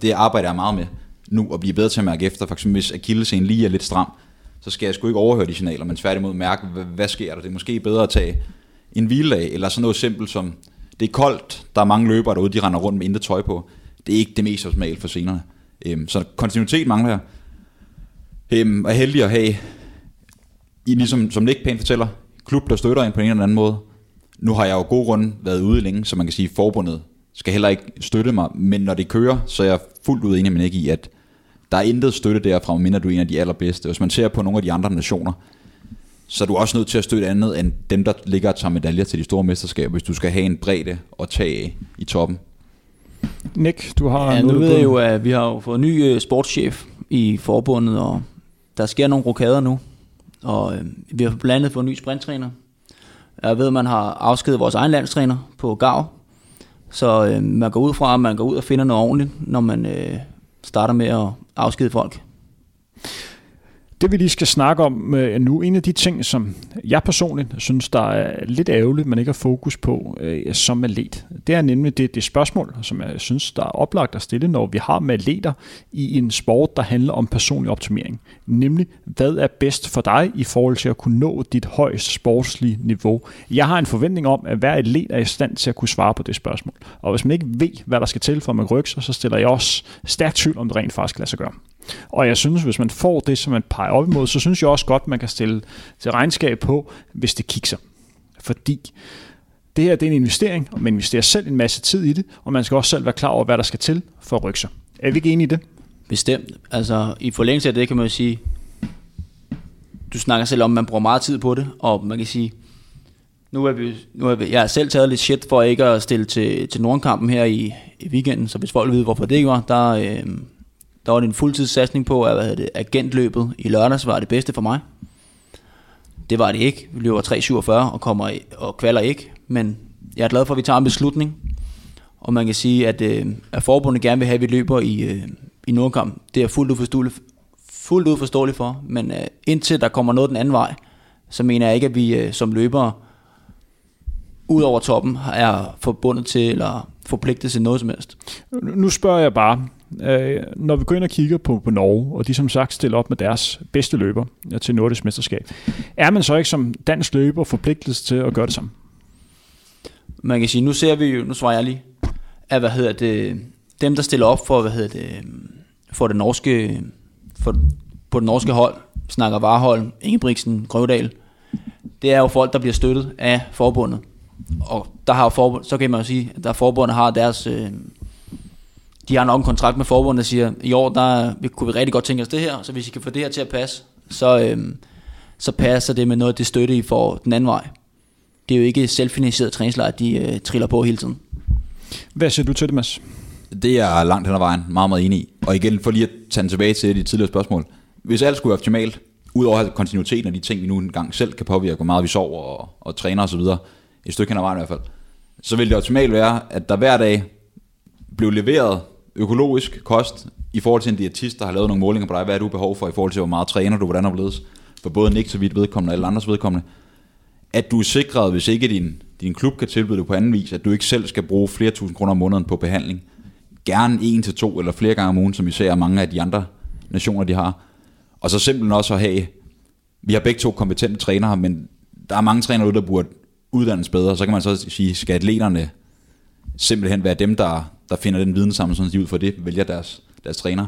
Det arbejder jeg meget med nu, at blive bedre til at mærke efter. For eksempel hvis akillescenen lige er lidt stram, så skal jeg sgu ikke overhøre de signaler, men tværtimod mærke, hvad sker der? Det er måske bedre at tage en hviledag, eller sådan noget simpelt som, det er koldt, der er mange løbere derude, de render rundt med intet tøj på. Det er ikke det mest optimale for senere. Så kontinuitet mangler jeg. Og heldig at have, ligesom som Nick pænt fortæller, klub, der støtter en på en eller anden måde. Nu har jeg jo god grund været ude længe, så man kan sige, at forbundet skal heller ikke støtte mig, men når det kører, så er jeg fuldt ud enig med Nick i, at der er intet støtte derfra, mindre du er en af de allerbedste. Hvis man ser på nogle af de andre nationer, så er du også nødt til at støtte andet end dem, der ligger og tager medaljer til de store mesterskaber, hvis du skal have en bredde og tage i toppen. Nick, du har... Ja, nu ved jeg jo, at vi har jo fået en ny sportschef i forbundet, og der sker nogle rokader nu, og vi har blandt andet fået en ny sprinttræner. Jeg ved, at man har afskedet vores egen landstræner på Gav, så man går ud fra, at man går ud og finder noget ordentligt, når man starter med at afskede folk. Det vi lige skal snakke om nu, en af de ting, som jeg personligt synes, der er lidt ærgerligt, man ikke har fokus på som atlet, det er nemlig det spørgsmål, som jeg synes, der er oplagt at stille, når vi har med atleter i en sport, der handler om personlig optimering. Nemlig, hvad er bedst for dig i forhold til at kunne nå dit højeste sportslige niveau? Jeg har en forventning om, at hver atlet er i stand til at kunne svare på det spørgsmål. Og hvis man ikke ved, hvad der skal til for at man rykker sig, så stiller jeg også stærkt tvivl, om det rent faktisk lader sig gøre. Og jeg synes, hvis man får det, som man peger op imod, så synes jeg også godt, man kan stille til regnskab på, hvis det kikser. Fordi det her, det er en investering, og man investerer selv en masse tid i det, og man skal også selv være klar over, hvad der skal til for at rykke sig. Er vi ikke enige i det? Bestemt. Altså i forlængelse af det, kan man jo sige, du snakker selv om, man bruger meget tid på det, og man kan sige, jeg har selv taget lidt shit for ikke at stille til Nordkampen her i weekenden, så hvis folk ved, hvorfor det ikke var, der var det en fuldtidssatsning på, at agentløbet i lørdags var det bedste for mig. Det var det ikke. Vi løber 3,47 og kommer og kvaler ikke. Men jeg er glad for, at vi tager en beslutning. Og man kan sige, at forbundet gerne vil have, at vi løber i Nordkamp. Det er jeg fuldt ud forståeligt for. Men indtil der kommer noget den anden vej, så mener jeg ikke, at vi som løbere ud over toppen er forbundet til eller forpligtet til noget som helst. Nu spørger jeg bare... Når vi går ind og kigger på Norge, og de som sagt stiller op med deres bedste løber til nordisk mesterskab, er man så ikke som dansk løber forpligtet til at gøre det samme? Man kan sige, nu ser vi jo, nu svarer jeg lige, at dem der stiller op for for det norske, på det norske hold, snakker Warholm, Ingebrigtsen, Grøvdal, det er jo folk, der bliver støttet af forbundet, og der har forbundet, så kan man jo sige, at der forbundet har deres de har nok en kontrakt med forbundet, der siger, i år kunne vi rigtig godt tænke os det her, så hvis I kan få det her til at passe, så passer det med noget af det støtte, I får den anden vej. Det er jo ikke selvfinansieret træningslejr, de triller på hele tiden. Hvad siger du til det, Mads? Det er langt hen ad vejen, meget enig i. Og igen, for lige at tage tilbage til de tidligere spørgsmål. Hvis alt skulle være optimalt, udover kontinuiteten af de ting, vi nu engang selv kan påvirke, hvor meget vi sover og træner osv., et stykke hen ad vejen i hvert fald, så vil det optimalt være, at der hver dag blev leveret økologisk kost i forhold til en diætist, der har lavet nogle målinger på dig. Hvad er du behov for i forhold til, hvor meget træner du, hvordan opledes? For både Nick så vidt vedkommende og alle andres vedkommende. At du er sikret, hvis ikke din klub kan tilbyde det på anden vis, at du ikke selv skal bruge flere tusind kroner om måneden på behandling. Gerne 1 til 2 eller flere gange om ugen, som vi ser mange af de andre nationer, de har. Og så simpelthen også at have, vi har begge to kompetente trænere, men der er mange trænere ude, der burde uddannes bedre. Så kan man så sige, skal atleterne simpelthen være dem, der finder den viden sammen, sådan de ud for det, vælger deres træner.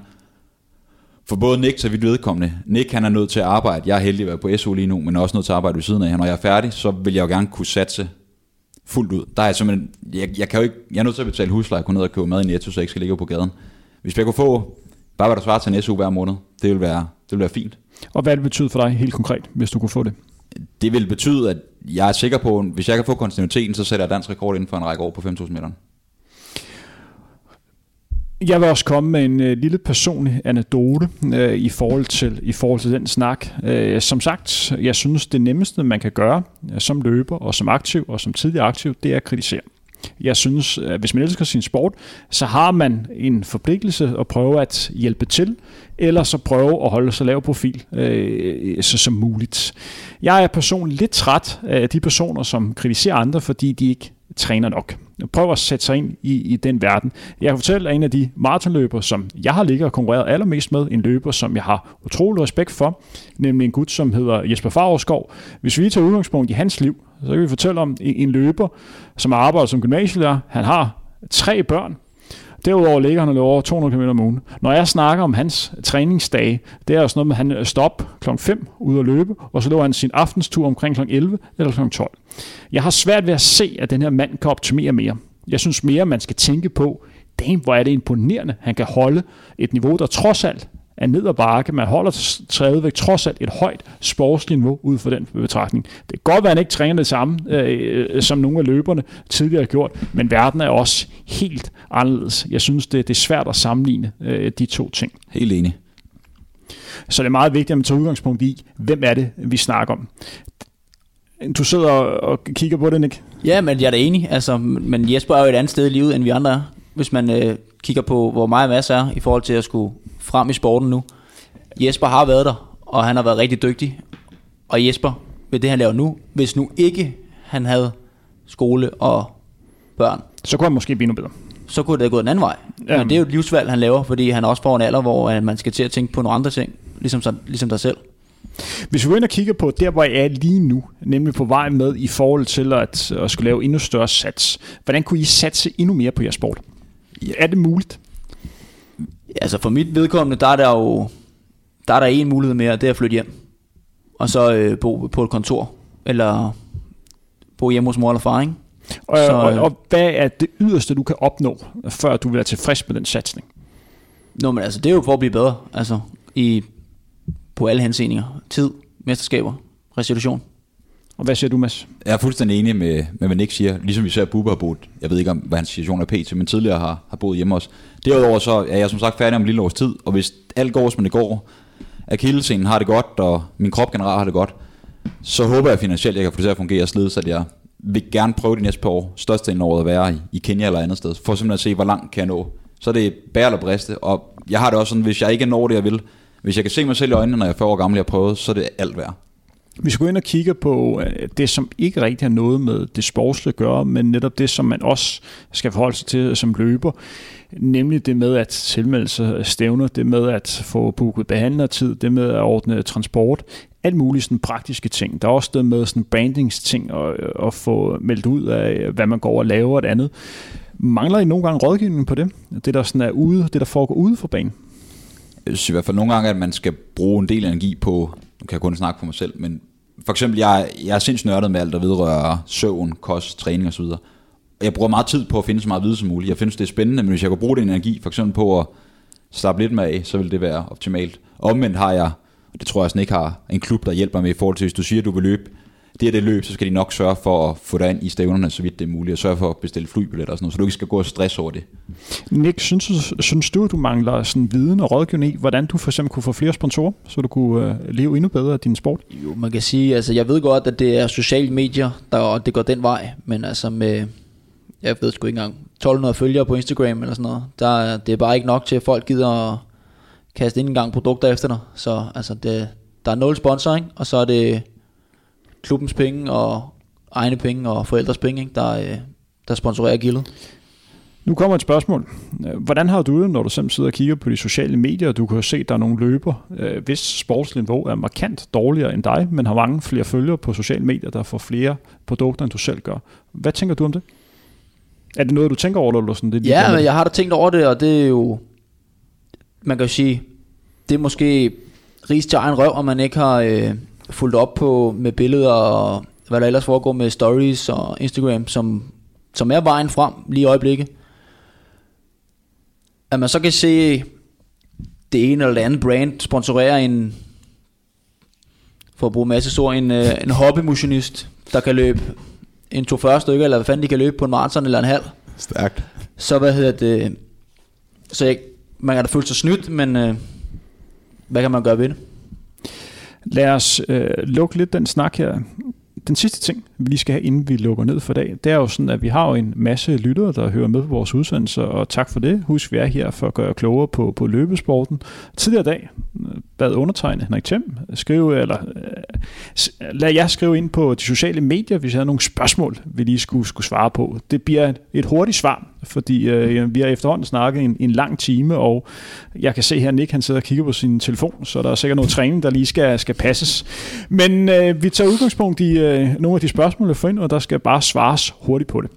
For både Nick så vidt vedkommende. Nick han er nødt til at arbejde. Jeg er heldig at være på SU lige nu, men også nødt til at arbejde ved siden af. Når jeg er færdig, så vil jeg jo gerne kunne satse fuldt ud. Der er simpelthen, jeg kan jo ikke, jeg er nødt til at betale husleje, kunne ned og købe mad i Netto, så jeg ikke skal ligge på gaden. Hvis jeg kunne få bare hvad der svarer til en SU hver måned, det ville være fint. Og hvad det betyder for dig helt konkret, hvis du kunne få det? Det vil betyde, at jeg er sikker på, at hvis jeg kan få kontinuiteten, så sætter jeg dansk rekord inden for en række år på 5.000 meter. Jeg vil også komme med en lille personlig anekdote i forhold til den snak. Som sagt, jeg synes det nemmeste man kan gøre som løber og som aktiv og som tidligere aktiv, det er at kritisere. Jeg synes, at hvis man elsker sin sport, så har man en forpligtelse at prøve at hjælpe til, eller så prøve at holde så lav profil som muligt. Jeg er personligt lidt træt af de personer, som kritiserer andre, fordi de ikke træner nok. Prøv at sætte sig ind i den verden. Jeg kan fortælle, at en af de maratonløbere, som jeg har ligget og konkurreret allermest med, en løber, som jeg har utrolig respekt for, nemlig en gut, som hedder Jesper Favresgaard. Hvis vi tager udgangspunkt i hans liv, så kan vi fortælle om en løber, som arbejder som gymnasielærer. Han har 3 børn. Derudover ligger han og løber over 200 km om ugen. Når jeg snakker om hans træningsdage, det er jo sådan noget med, at han stopper kl. 5 ude at løbe, og så løber han sin aftenstur omkring kl. 11 eller kl. 12. Jeg har svært ved at se, at den her mand kan optimere mere. Jeg synes mere, man skal tænke på, damn, hvor er det imponerende, han kan holde et niveau, der trods alt er ned ad bakke. Man holder stadigvæk trods alt et højt sportsligt niveau ud fra den betragtning. Det kan godt være, at han ikke træner det samme, som nogle af løberne tidligere har gjort, men verden er også helt anderledes. Jeg synes, det er svært at sammenligne de to ting. Helt enig. Så det er meget vigtigt, at man tager udgangspunkt i, hvem er det, vi snakker om. Du sidder og kigger på det, Nick? Ja, men jeg er da enig. Altså, men Jesper er jo et andet sted i livet, end vi andre er. Hvis man kigger på, hvor meget Mads er i forhold til at skulle frem i sporten nu. Jesper har været der, og han har været rigtig dygtig. Og Jesper, ved det han laver nu, hvis nu ikke han havde skole og børn, så kunne han måske blive noget bedre. Så kunne det have gået en anden vej. Men det er jo et livsvalg, han laver, fordi han også får en alder, hvor man skal til at tænke på nogle andre ting, ligesom dig selv. Hvis vi går ind og kigger på der, hvor jeg er lige nu, nemlig på vej med i forhold til at skulle lave endnu større sats, hvordan kunne I satse endnu mere på jeres sport? Er det muligt? Altså for mit vedkommende, der er der en mulighed mere, det er at flytte hjem. Og så bo på et kontor, eller bo hjemme hos mor eller far, ikke? Og hvad er det yderste, du kan opnå, før du vil være tilfreds med den satsning? Nå, men altså, det er jo for at blive bedre, altså på alle henseninger. Tid, mesterskaber, resolution. Og hvad siger du, Mads? Jeg er fuldstændig enig med hvad Nick siger. Ligesom vi ser, at Bube har boet, jeg ved ikke, om hvad hans situation er pt, men tidligere har boet hjemme også. Derudover så er jeg som sagt færdig om en lille års tid, og hvis alt går, som det går, akillessenen har det godt, og min krop generelt har det godt, så håber jeg finansielt, jeg kan få det til at fungere og slides, at jeg vil gerne prøve de næste par år, størstedelen af året at være i Kenya eller andet sted, for simpelthen at se, hvor langt kan jeg nå. Så er det bære eller briste, og jeg har det også sådan, hvis jeg ikke når det, jeg vil, hvis jeg kan se mig selv i øjnene, når jeg er 40 år gammel, jeg har prøvet, så er det alt værd. Vi skal gå ind og kigge på det, som ikke rigtig har noget med det sportslige at gøre, men netop det, som man også skal forholde sig til som løber, nemlig det med at tilmelde sig stævner, det med at få booket behandlertid, det med at ordne transport, alt muligt sådan praktiske ting. Der er også det med sådan brandingsting og få meldt ud af, hvad man går og laver og det andet. Mangler I nogle gange rådgivning på det? Det, der sådan er ude, det der foregår ude for banen? Jeg synes i hvert fald nogle gange, at man skal bruge en del energi på, nu kan jeg kun snakke for mig selv, men for eksempel, jeg er sindssygt nørdet med alt, der vedrører søvn, kost, træning osv. Jeg bruger meget tid på at finde så meget viden som muligt. Jeg synes, det er spændende, men hvis jeg kan bruge den energi, for eksempel på at slappe lidt med af, så vil det være optimalt. Omvendt har jeg, og det tror jeg sådan ikke har, en klub, der hjælper med i forhold til, hvis du siger, at du vil løbe, det er det løb, så skal de nok sørge for at få dig ind i stævnerne, så vidt det er muligt, og sørge for at bestille flybilletter og sådan noget, så du ikke skal gå og stress over det. Nick, synes du, du mangler sådan viden og rådgivning i, hvordan du for eksempel kunne få flere sponsorer, så du kunne leve endnu bedre af din sport? Jo, man kan sige, altså jeg ved godt, at det er sociale medier, der det går den vej, men altså med jeg ved sgu ikke engang, 1200 følgere på Instagram eller sådan noget. Det er bare ikke nok til, at folk gider at kaste ind engang produkter efter dig. Så altså, der er nul sponsoring, og så er det klubbens penge og egne penge og forældres penge, ikke? Der sponsorerer gildet. Nu kommer et spørgsmål. Hvordan har du det, når du simpelthen sidder og kigger på de sociale medier, og du kan se, at der er nogle løber, hvis sportsniveau er markant dårligere end dig, men har mange flere følgere på sociale medier, der får flere produkter, end du selv gør. Hvad tænker du om det? Er det noget, du tænker over, eller sådan det? Ja, men jeg har da tænkt over det, og det er jo, man kan jo sige, det er måske ris til egen røv, om man ikke har fulgt op på med billeder og hvad der ellers foregår med stories og Instagram, som er vejen frem lige i øjeblikket. At man så kan se det ene eller det andet brand sponsorerer en, for at bruge massesord, en hobbymotionist, der kan løbe en 240 stykker, eller hvad fanden de kan løbe på en maraton eller en halv. Stærkt. Så man kan da føle sig snydt, men hvad kan man gøre ved det? Lad os lukke lidt den snak her. Den sidste ting, vi lige skal have, inden vi lukker ned for dag, det er jo sådan, at vi har jo en masse lyttere, der hører med på vores udsendelser, og tak for det. Husk, vi er her for at gøre klogere på løbesporten. Tidligere dag bad undertegne Henrik Thiem lad jer skrive ind på de sociale medier, hvis jeg havde nogle spørgsmål, vi lige skulle svare på. Det bliver et hurtigt svar, fordi vi har efterhånden snakket en lang time, og jeg kan se her, Nick, han sidder og kigger på sin telefon, så der er sikkert noget træning, der lige skal passes. Men vi tager udgangspunkt i nogle af de spørgsmål, jeg får ind, og der skal bare svares hurtigt på det.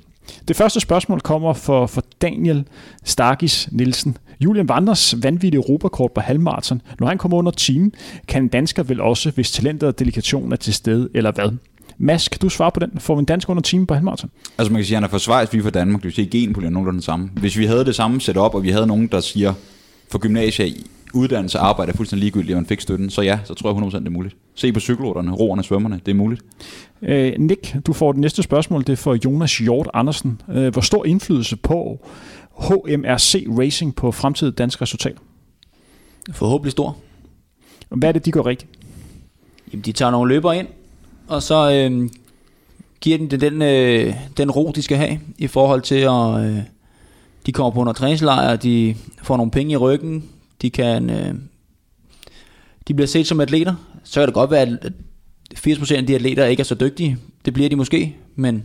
Det første spørgsmål kommer for Daniel Starkis Nielsen. Julien Wanders vanvittige Robocop på halvmaraton. Når han kommer under timen, kan en dansker vel også, hvis talentet og delikation er til stede, eller hvad? Mads, kan du svare på den? Får vi en dansker under timen på halvmaraton? Altså man kan sige, at han er fra Schweiz, vi er fra Danmark. Det vil sige, at genen på nogen er den samme. Hvis vi havde det samme setup, og vi havde nogen, der siger, for gymnasiet uddannelse og arbejde er fuldstændig ligegyldigt, og man fik støtten, så ja, så tror jeg 100% det er muligt. Se på cykelrytterne, roerne, svømmerne, det er muligt. Nick, du får det næste spørgsmål, det er for Jonas Hjort Andersen. Hvor stor indflydelse på HMRC Racing på fremtidige danske resultater? Forhåbentlig stor. Hvad er det, de gør rigtigt? Jamen, de tager nogle løbere ind, og så giver den ro, de skal have, i forhold til at de kommer på noget træningslejr, de får nogle penge i ryggen, de bliver set som atleter. Så kan det godt være, at 80% af de atleter ikke er så dygtige. Det bliver de måske, men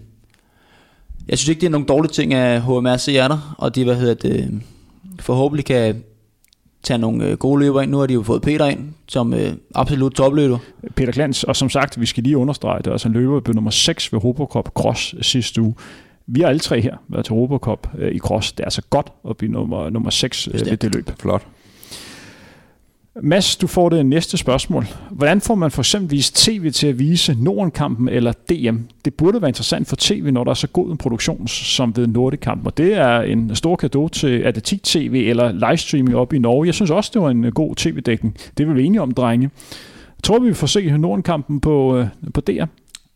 jeg synes ikke, det er nogen dårlige ting af HMRC er der, og de forhåbentlig kan tage nogle gode løber ind. Nu har de jo fået Peter ind som absolut topløber. Peter Glans, og som sagt, vi skal lige understrege det, altså løber blev nummer 6 ved Robocop Cross sidste uge. Vi har alle tre her været til Robocop i Cross. Det er altså godt at blive nummer 6 ved det løb. Flot. Mads, du får det næste spørgsmål. Hvordan får man for eksempelvis tv til at vise Norden-kampen eller DM? Det burde være interessant for tv, når der er så god en produktion som ved Nordic-kampen. Og det er en stor cadeau til atletik-tv eller livestreaming op i Norge. Jeg synes også, det var en god tv-dækning. Det er vi enige om, drenge. Tror vi får se Norden-kampen på DR? Jeg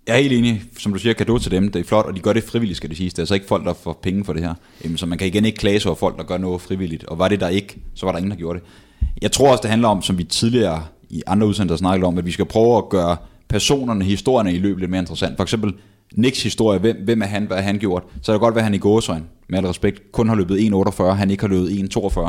er helt enig, som du siger, cadeau til dem, det er flot, og de gør det frivilligt, skal det siges. Det er altså ikke folk, der får penge for det her. Så man kan igen ikke klage over folk, der gør noget frivilligt. Og var det der ikke, så var der ingen, der gjorde det. Jeg tror også, det handler om, som vi tidligere i andre udsendelser snakkede om, at vi skal prøve at gøre personerne, historierne i løbet lidt mere interessant. For eksempel Nicks historie, hvem er han, hvad har han gjort? Så er det godt, hvad han i gåsøjne, med al respekt, kun har løbet 1.48, han ikke har løbet 1.42.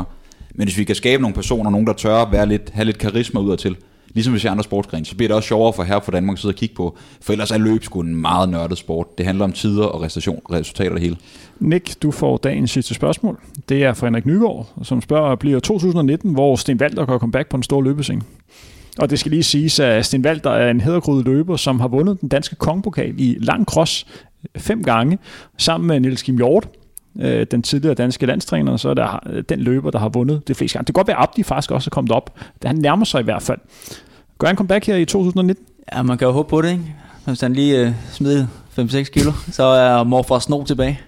Men hvis vi kan skabe nogle personer, nogen der tør at være lidt, have lidt karisma udadtil, ligesom hvis vi ser andre sportsgrene, så bliver det også sjovere for her på Danmarks side at kigge på, for ellers er løb sgu en meget nørdet sport. Det handler om tider og resultater det hele. Nick, du får dagens sidste spørgsmål. Det er fra Henrik Nygaard, som spørger, bliver 2019, hvor Sten Valder kan komme back på den store løbescene? Og det skal lige siges, at Sten Valder er en hæderkrydet løber, som har vundet den danske kongepokal i lang cross 5 gange, sammen med Niels Kim Hjort, den tidligere danske landstræner, og så er der den løber, der har vundet det fleste gange. Det kan godt være, at Abdi faktisk også er kommet op. Han nærmer sig i hvert fald. Gør han comeback her i 2019? Ja, man kan jo håbe på det, ikke? Hvis han lige smider 5-6 kilo, så er morfar Sno tilbage.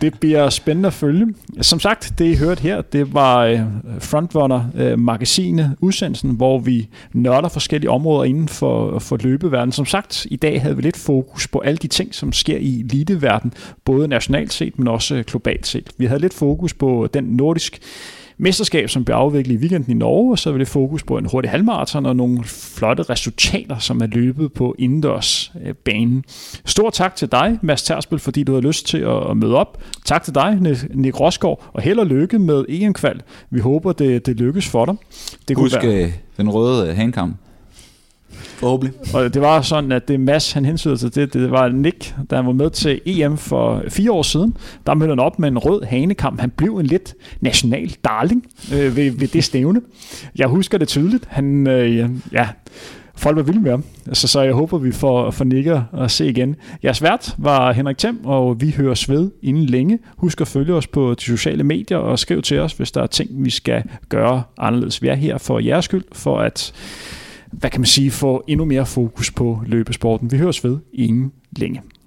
Det bliver spændende at følge. Som sagt, det I hørte her, det var Frontrunner-magasinet, udsendelsen, hvor vi nørder forskellige områder inden for løbeverdenen. Som sagt, i dag havde vi lidt fokus på alle de ting, som sker i eliteverdenen, både nationalt set, men også globalt set. Vi havde lidt fokus på den nordisk mesterskab, som bliver afviklet i weekenden i Norge, og så vil det fokus på en hurtig halvmarathon og nogle flotte resultater, som er løbet på indendørsbanen. Stor tak til dig, Mads Tersbøl, fordi du havde lyst til at møde op. Tak til dig, Nick Rosgaard, og held og lykke med EM-kval. Vi håber, det lykkes for dig. Det kunne være den røde handkamp. Forhåbentlig. Og det var sådan, at det Mads, han hensyder til det var Nick, der var med til EM for 4 år siden. Der mødte han op med en rød hanekamp. Han blev en lidt national darling ved det stævne. Jeg husker det tydeligt. Han, ja, folk var vilde med ham. Altså, så jeg håber, vi får Nicker at se igen. Jeres vært var Henrik Thiem, og vi høres ved inden længe. Husk at følge os på de sociale medier, og skriv til os, hvis der er ting, vi skal gøre anderledes. Vi er her for jeres skyld, for at få endnu mere fokus på løbesporten. Vi høres ved inden længe.